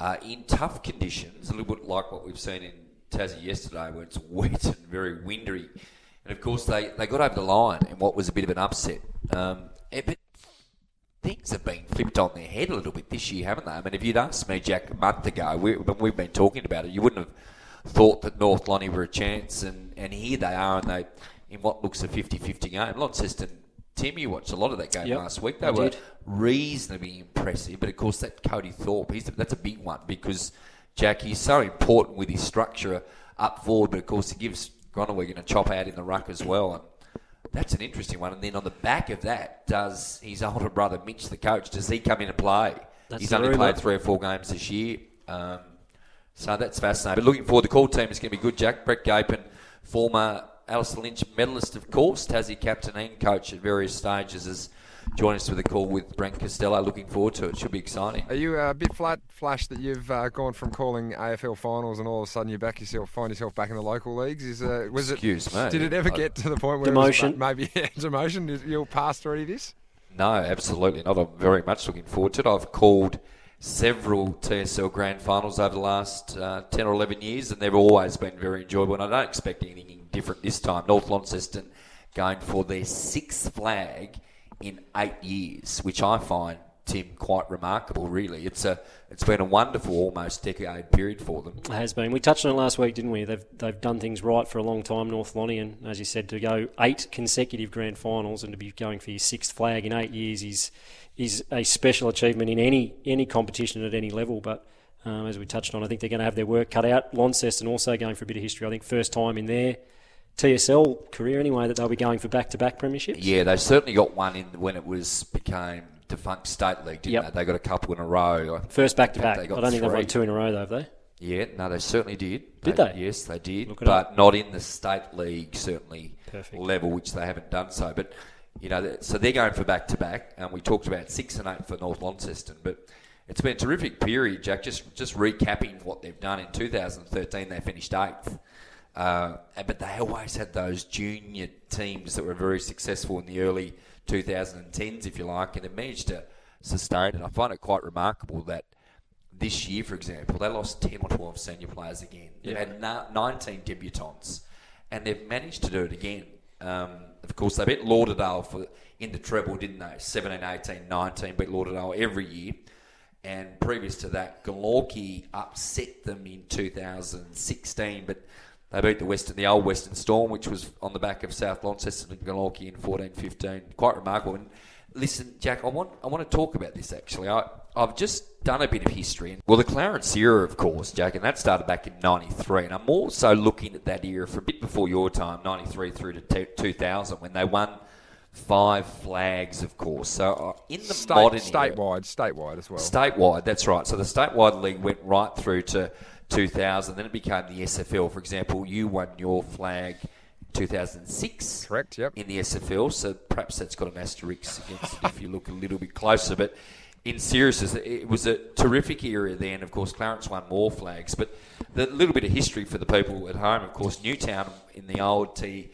Uh, in tough conditions, a little bit like what we've seen in Tassie yesterday, where it's wet and very windy. And, of course, they, they got over the line in what was a bit of an upset. Um, but things have been flipped on their head a little bit this year, haven't they? I mean, if you'd asked me, Jack, a month ago, we, when we've been talking about it, you wouldn't have thought that North Lonnie were a chance, and, and here they are and they in what looks a fifty-fifty game. Launceston, Tim, you watched a lot of that game yep, last week. They I were did. reasonably impressive. But, of course, that Cody Thorpe, he's, that's a big one because, Jack, he's so important with his structure up forward. But, of course, he gives Groenewegen a chop out in the ruck as well. And that's an interesting one. And then on the back of that, does his older brother, Mitch, the coach, does he come in and play? That's he's only rumor. played three or four games this year. Um, so that's fascinating. But looking forward, the call team is going to be good, Jack. Brett Gapin, former... Alistair Lynch, medalist, of course, Tassie captain and coach at various stages, has joined us with a call with Brent Costello. Looking forward to it. Should be exciting. Are you a bit flat, Flash, that you've uh, gone from calling A F L finals and all of a sudden you back yourself, find yourself back in the local leagues? Is uh, was Excuse it, me. Did it ever I, get to the point where demotion. It was maybe yeah, demotion? You'll pass through this? No, absolutely not. I'm very much looking forward to it. I've called several T S L Grand Finals over the last uh, ten or eleven years, and they've always been very enjoyable, and I don't expect anything different this time. North Launceston going for their sixth flag in eight years, which I find, Tim, quite remarkable, really. It's a it's been a wonderful almost decade period for them. It has been. We touched on it last week, didn't we? They've they've done things right for a long time, North Lonnie, and as you said, to go eight consecutive grand finals and to be going for your sixth flag in eight years is is a special achievement in any any competition at any level. But Um, as we touched on, I think they're going to have their work cut out. Launceston also going for a bit of history. I think first time in their T S L career anyway that they'll be going for back-to-back premierships. Yeah, they've certainly got one in when it was became defunct state league, didn't yep. they? They got a couple in a row. First back-to-back. I don't three. think they've won two in a row, though, have they? Yeah, no, they certainly did. Did they? they? Yes, they did, Look it but up. not in the state league, certainly, Perfect. level, which they haven't done so. But, you know, so they're going for back-to-back, and we talked about six and eight for North Launceston, but... It's been a terrific period, Jack. Just just recapping what they've done. In two thousand thirteen, they finished eighth. Uh, but they always had those junior teams that were very successful in the early twenty tens, if you like, and they managed to sustain it. I find it quite remarkable that this year, for example, they lost ten or twelve senior players again. They've yeah. had na- nineteen debutants, and they've managed to do it again. Um, of course, they beat Lauderdale for, in the treble, didn't they? seventeen, eighteen, nineteen, beat Lauderdale every year. And previous to that, Glenorchy upset them in two thousand sixteen, but they beat the Western, the old Western Storm, which was on the back of South Launceston and Glenorchy in fourteen fifteen. Quite remarkable. And listen, Jack, I want I want to talk about this, actually. I, I've just done a bit of history. Well, the Clarence era, of course, Jack, and that started back in ninety-three. And I'm also looking at that era from a bit before your time, ninety-three through to two thousand, when they won... Five flags, of course. So uh, in the State, modern statewide, era, statewide as well. Statewide, that's right. So the statewide league went right through to two thousand. Then it became the S F L. For example, you won your flag two thousand six. Correct. Yep. In the S F L, so perhaps that's got an asterisk against it if you look a little bit closer. But in seriousness, it was a terrific era then. Of course, Clarence won more flags. But the little bit of history for the people at home, of course, Newtown in the old T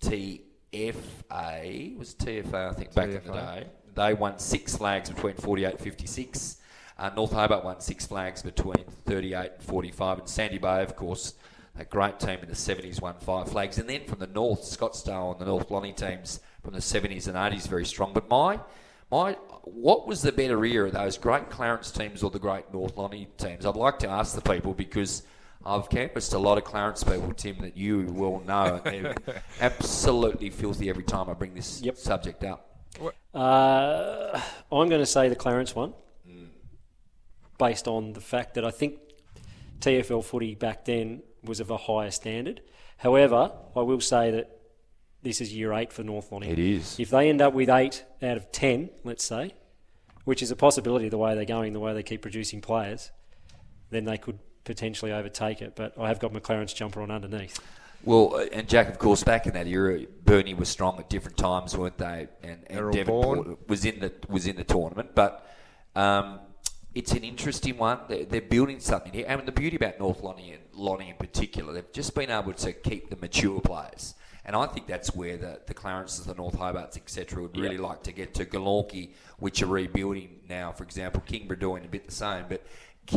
T. F A, was T F A I think back T F A. In the day, they won six flags between forty-eight and fifty-six. Uh, North Hobart won six flags between thirty-eight and forty-five, and Sandy Bay, of course, a great team in the seventies, won five flags. And then from the North, Scottsdale and the North Lonnie teams from the seventies and eighties, very strong. But my, my, what was the better era, those great Clarence teams or the great North Lonnie teams? I'd like to ask the people because... I've canvassed a lot of Clarence people, Tim, that you will know. They're absolutely filthy every time I bring this yep. subject up. Uh, I'm going to say the Clarence one, mm. based on the fact that I think T F L footy back then was of a higher standard. However, I will say that this is year eight for North Lonnie. It is. If they end up with eight out of ten, let's say, which is a possibility the way they're going, the way they keep producing players, then they could... potentially overtake it, but I have got McLaren's jumper on underneath. Well, and Jack, of course, back in that era, Burnie was strong at different times, weren't they? And, and Devonport was in the was in the tournament, but um, it's an interesting one. They're, they're building something here. I mean, the beauty about North Lonnie and Lonnie in particular, they've just been able to keep the mature players, and I think that's where the the Clarences, the North Hobarts, et cetera, would really yep. like to get to. Glenorchy, which are rebuilding now, for example, King Bradoyne a bit the same, but.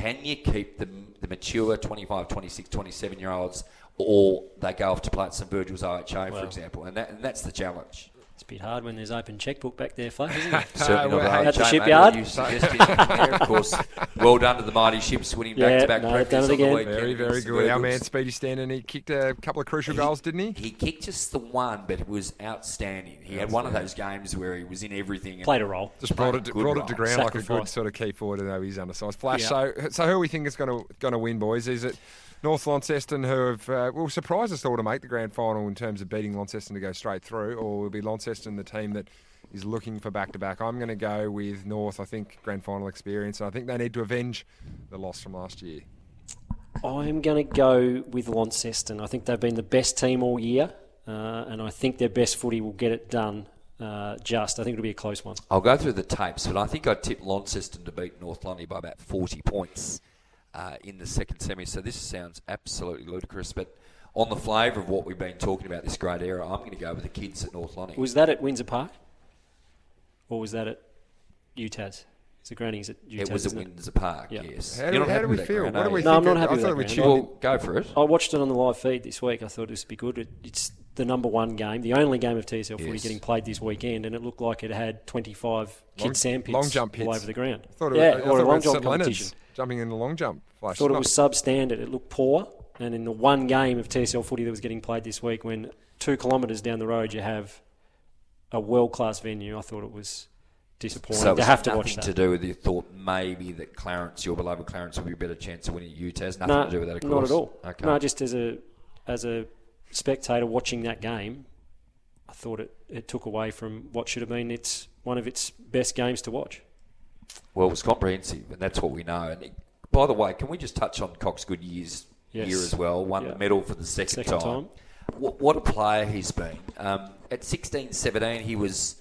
Can you keep the, the mature twenty-five, twenty-six, twenty-seven-year-olds or they go off to play at St Virgil's O H A, wow. for example? And that and that's the challenge. It's a bit hard when there's open chequebook back there, Fluff, isn't it? Certainly uh, not at the shipyard. You suggested there, of course. Well done to the mighty ships winning yeah, back-to-back no, practice on again. The weekend. Very, very good. Our man Speedy Stanton, he kicked a couple of crucial he, goals, didn't he? He kicked just the one, but it was outstanding. He outstanding. had one of those games where he was in everything. And played a role. Just brought it to, brought it to ground Sacrifice. Like a good sort of key forward, though he's undersized. Flash, yeah. so so who we think is going to win, boys? Is it... North Launceston, who have uh, will surprise us all to make the grand final in terms of beating Launceston to go straight through, or will be Launceston the team that is looking for back-to-back? I'm going to go with North, I think, grand final experience, and I think they need to avenge the loss from last year. I'm going to go with Launceston. I think they've been the best team all year, uh, and I think their best footy will get it done. Uh, just, I think it'll be a close one. I'll go through the tapes, but I think I'd tip Launceston to beat North Lonnie by about forty points. Uh, in the second semi. So this sounds absolutely ludicrous, but on the flavour of what we've been talking about, this great era, I'm going to go with the kids at North Lonnie. Was that at Windsor Park? Or was that at U T A S? It's a grounding at U T A S, It was at Windsor it? Park, yeah. yes. How do, how do we feel? What do we no, think I'm not happy with that. Well, go for it. I watched it on the live feed this week. I thought it was be good. It, it's the number one game, the only game of T S L footy yes. getting played this weekend, and it looked like it had twenty-five kid sandpits long jump all over the ground. I thought it yeah, was, I or thought a long jump competition. Leonard's. Jumping in the long jump. I thought it was substandard. It looked poor. And in the one game of T S L footy that was getting played this week, when two kilometres down the road you have a world-class venue, I thought it was disappointing so to have to watch that. So nothing to do with your thought maybe that Clarence, your beloved Clarence, would be a better chance of winning at U T A S? Nothing no, to do with that, of course? Not at all. Okay. No, just as a as a spectator watching that game, I thought it, it took away from what should have been its one of its best games to watch. Well, it was comprehensive, and that's what we know. And it, by the way, can we just touch on Cox Goodyear's yes. year as well? Won yeah. the medal for the second, second time. time. What, what a player he's been. Um, at sixteen, seventeen, he was...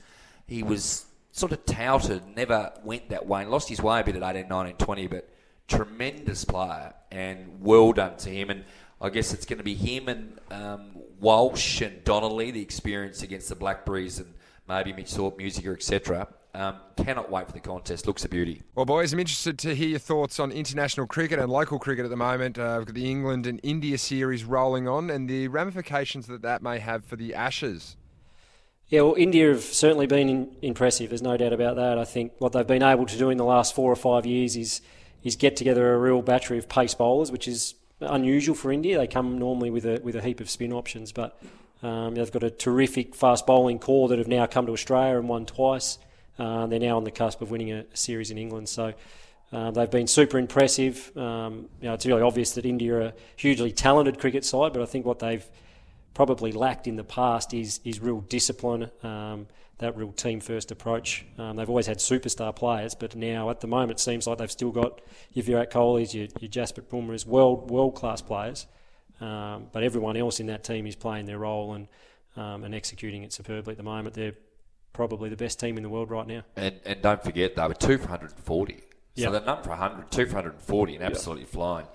He was sort of touted, never went that way, and lost his way a bit at eighteen, nineteen, twenty, but tremendous player, and well done to him. And I guess it's going to be him and um, Walsh and Donnelly, the experience against the Blackberries and maybe Mitch Thorpe, Musica, et cetera. Um, cannot wait for the contest. Looks a beauty. Well, boys, I'm interested to hear your thoughts on international cricket and local cricket at the moment. Uh, we've got the England and India series rolling on and the ramifications that that may have for the Ashes. Yeah, well, India have certainly been in, impressive. There's no doubt about that. I think what they've been able to do in the last four or five years is is get together a real battery of pace bowlers, which is unusual for India. They come normally with a with a heap of spin options, but um, they've got a terrific fast bowling core that have now come to Australia and won twice. Uh, they're now on the cusp of winning a series in England, so uh, they've been super impressive. Um, you know, it's really obvious that India are a hugely talented cricket side, but I think what they've probably lacked in the past is is real discipline, um, that real team-first approach. Um, they've always had superstar players, but now at the moment it seems like they've still got your Virat Kohli's, your, your Jasprit Bumrah's, world, world-class players, um, but everyone else in that team is playing their role and um, and executing it superbly at the moment. They're probably the best team in the world right now. And and don't forget, they were two for one hundred forty. So yep. They're not for one hundred, two for one hundred forty and absolutely yep. flying.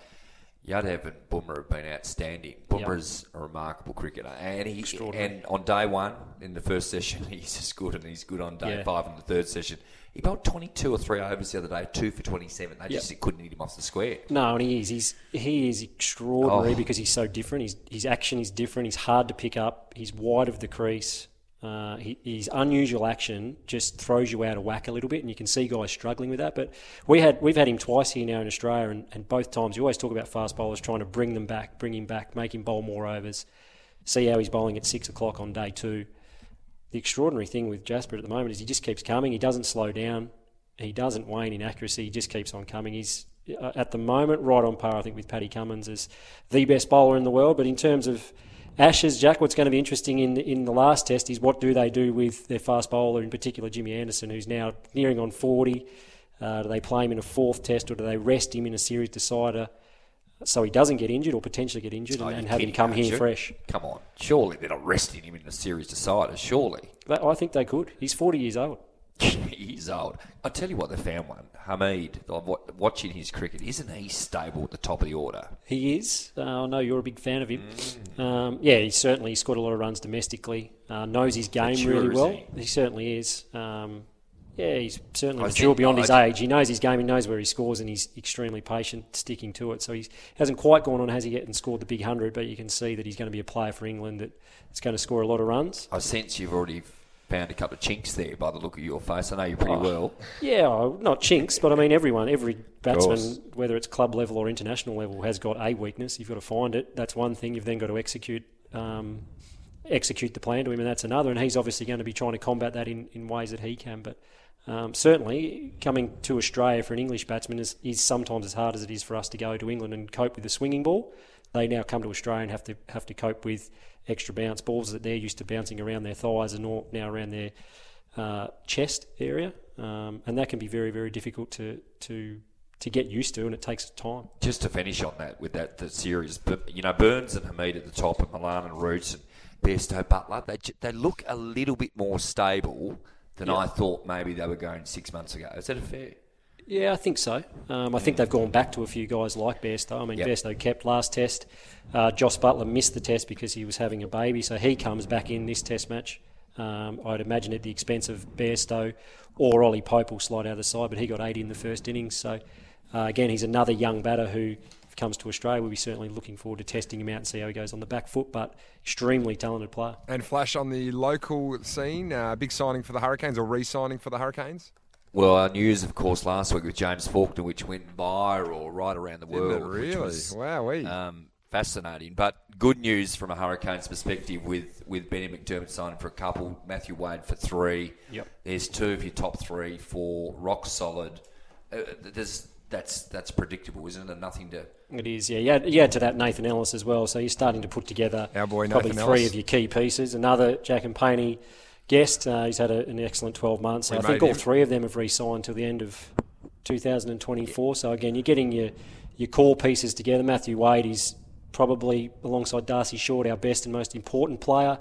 Yadav and Bumrah have been outstanding. Bumrah's yep. a remarkable cricketer. And he and on day one, in the first session, he's just good, and he's good on day yeah. five in the third session. He bowled twenty-two or three overs the other day, two for twenty-seven. They yep. just couldn't hit him off the square. No, and he is. He's, he is extraordinary oh. because he's so different. His, his action is different. He's hard to pick up. He's wide of the crease. Uh, his unusual action just throws you out of whack a little bit, and you can see guys struggling with that. But we had, we've had him twice here now in Australia, and, and both times you always talk about fast bowlers trying to bring them back, bring him back, make him bowl more overs, see how he's bowling at six o'clock on day two. The extraordinary thing with Jasprit at the moment is he just keeps coming. He doesn't slow down. He doesn't wane in accuracy. He just keeps on coming. He's, uh, at the moment, right on par, I think, with Paddy Cummins as the best bowler in the world. But in terms of Ashes, Jack, what's going to be interesting in the, in the last test is what do they do with their fast bowler, in particular Jimmy Anderson, who's now nearing on forty. Uh, do they play him in a fourth test, or do they rest him in a series decider so he doesn't get injured or potentially get injured and, oh, and have him come here you? fresh? Come on, surely they're not resting him in a series decider, surely. But I think they could. He's forty years old. He's old. I tell you what, they found one. Hamid, watching his cricket, isn't he stable at the top of the order? He is. Uh, I know you're a big fan of him. Mm. Um, yeah, he certainly he's scored a lot of runs domestically. Uh, knows his game mature, really well. He? he certainly is. Um, yeah, he's certainly I mature think, beyond I his think. age. He knows his game. He knows where he scores, and he's extremely patient, sticking to it. So he hasn't quite gone on, has he, yet, and scored the big hundred. But you can see that he's going to be a player for England that that's going to score a lot of runs. I sense you've already found a couple of chinks there by the look of your face. I know you pretty oh, well. Yeah, oh, not chinks, but I mean everyone, every batsman, whether it's club level or international level, has got a weakness. You've got to find it. That's one thing. You've then got to execute um, execute the plan to him, and that's another. And he's obviously going to be trying to combat that in, in ways that he can. But um, certainly coming to Australia for an English batsman is, is sometimes as hard as it is for us to go to England and cope with the swinging ball. They now come to Australia and have to have to cope with extra bounce balls that they're used to bouncing around their thighs and all, now around their uh, chest area, um, and that can be very, very difficult to to to get used to, and it takes time. Just to finish on that with that the series, you know, Burns and Hamid at the top, and Milan and Roots and Bairstow Butler, they they look a little bit more stable than yeah. I thought maybe they were going six months ago. Is that a fair? Yeah, I think so. Um, I think they've gone back to a few guys like Bairstow. I mean, yep. Bairstow kept last test. Uh, Jos Buttler missed the test because he was having a baby, so he comes back in this test match. Um, I'd imagine at the expense of Bairstow or Ollie Pope will slide out of the side, but he got eighty in the first innings. So, uh, again, he's another young batter who, if he comes to Australia, we'll be certainly looking forward to testing him out and see how he goes on the back foot, but extremely talented player. And Flash, on the local scene, uh, big signing for the Hurricanes or re-signing for the Hurricanes? Well, our news, of course, last week with James Faulkner, which went viral right around the world. Didn't it really? Wow, um, fascinating. But good news from a Hurricanes perspective with, with Benny McDermott signing for a couple, Matthew Wade for three. Yep. There's two of your top three for rock solid. Uh, there's that's that's predictable, isn't it? Nothing to. It is, yeah. You add, you add to that Nathan Ellis as well, so you're starting to put together Our boy, probably Nathan three Ellis. Of your key pieces. Another Jack and Paney guest. Uh, he's had a, an excellent twelve months. So I think all him. three of them have re-signed till the end of two thousand twenty-four. Yeah. So again, you're getting your your core pieces together. Matthew Wade is probably, alongside Darcy Short, our best and most important player.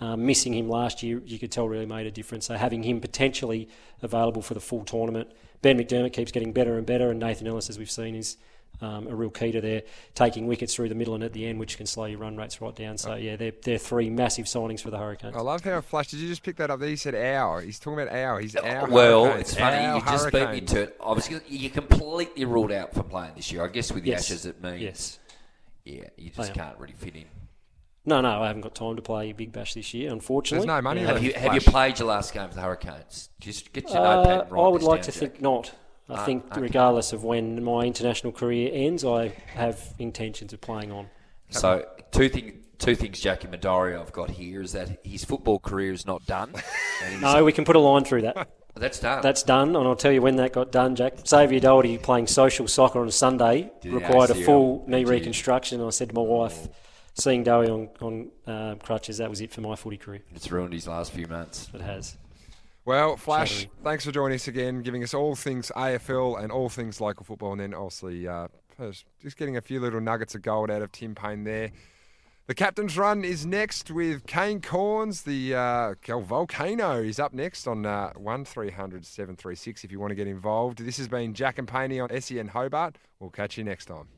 Um, missing him last year, you could tell really made a difference. So having him potentially available for the full tournament. Ben McDermott keeps getting better and better, and Nathan Ellis, as we've seen, is um, a real key to their taking wickets through the middle and at the end, which can slow your run rates right down. So, yeah, they're, they're three massive signings for the Hurricanes. I love how, Flash, did you just pick that up there? You said our. He's talking about our. He's our. Well, Hurricanes. It's funny. Our you just Hurricanes. beat me to it. I was, you completely ruled out for playing this year. I guess with the yes. Ashes, it means, yes. yeah, you just can't really fit in. No, no, I haven't got time to play Big Bash this year, unfortunately. There's no money. Yeah. Have, you, have you played your last game for the Hurricanes? Just get your uh, notepad and write I would like down, to Jack. think not. I uh, think okay. regardless of when my international career ends, I have intentions of playing on. So two things, two things, Jackie Midori, I've got here is that his football career is not done. No, we can put a line through that. That's done. That's done, and I'll tell you when that got done, Jack. Xavier Doherty playing social soccer on a Sunday Did required a full knee Did reconstruction, you? and I said to my wife... Seeing Dowie on, on uh, crutches, that was it for my footy career. It's ruined his last few months. It has. Well, Flash, Shattering. thanks for joining us again, giving us all things A F L and all things local football, and then obviously uh, just getting a few little nuggets of gold out of Tim Payne there. The captain's run is next with Kane Corns. The uh, Volcano is up next on uh, one three hundred seven three six if you want to get involved. This has been Jack and Paney on S E N Hobart. We'll catch you next time.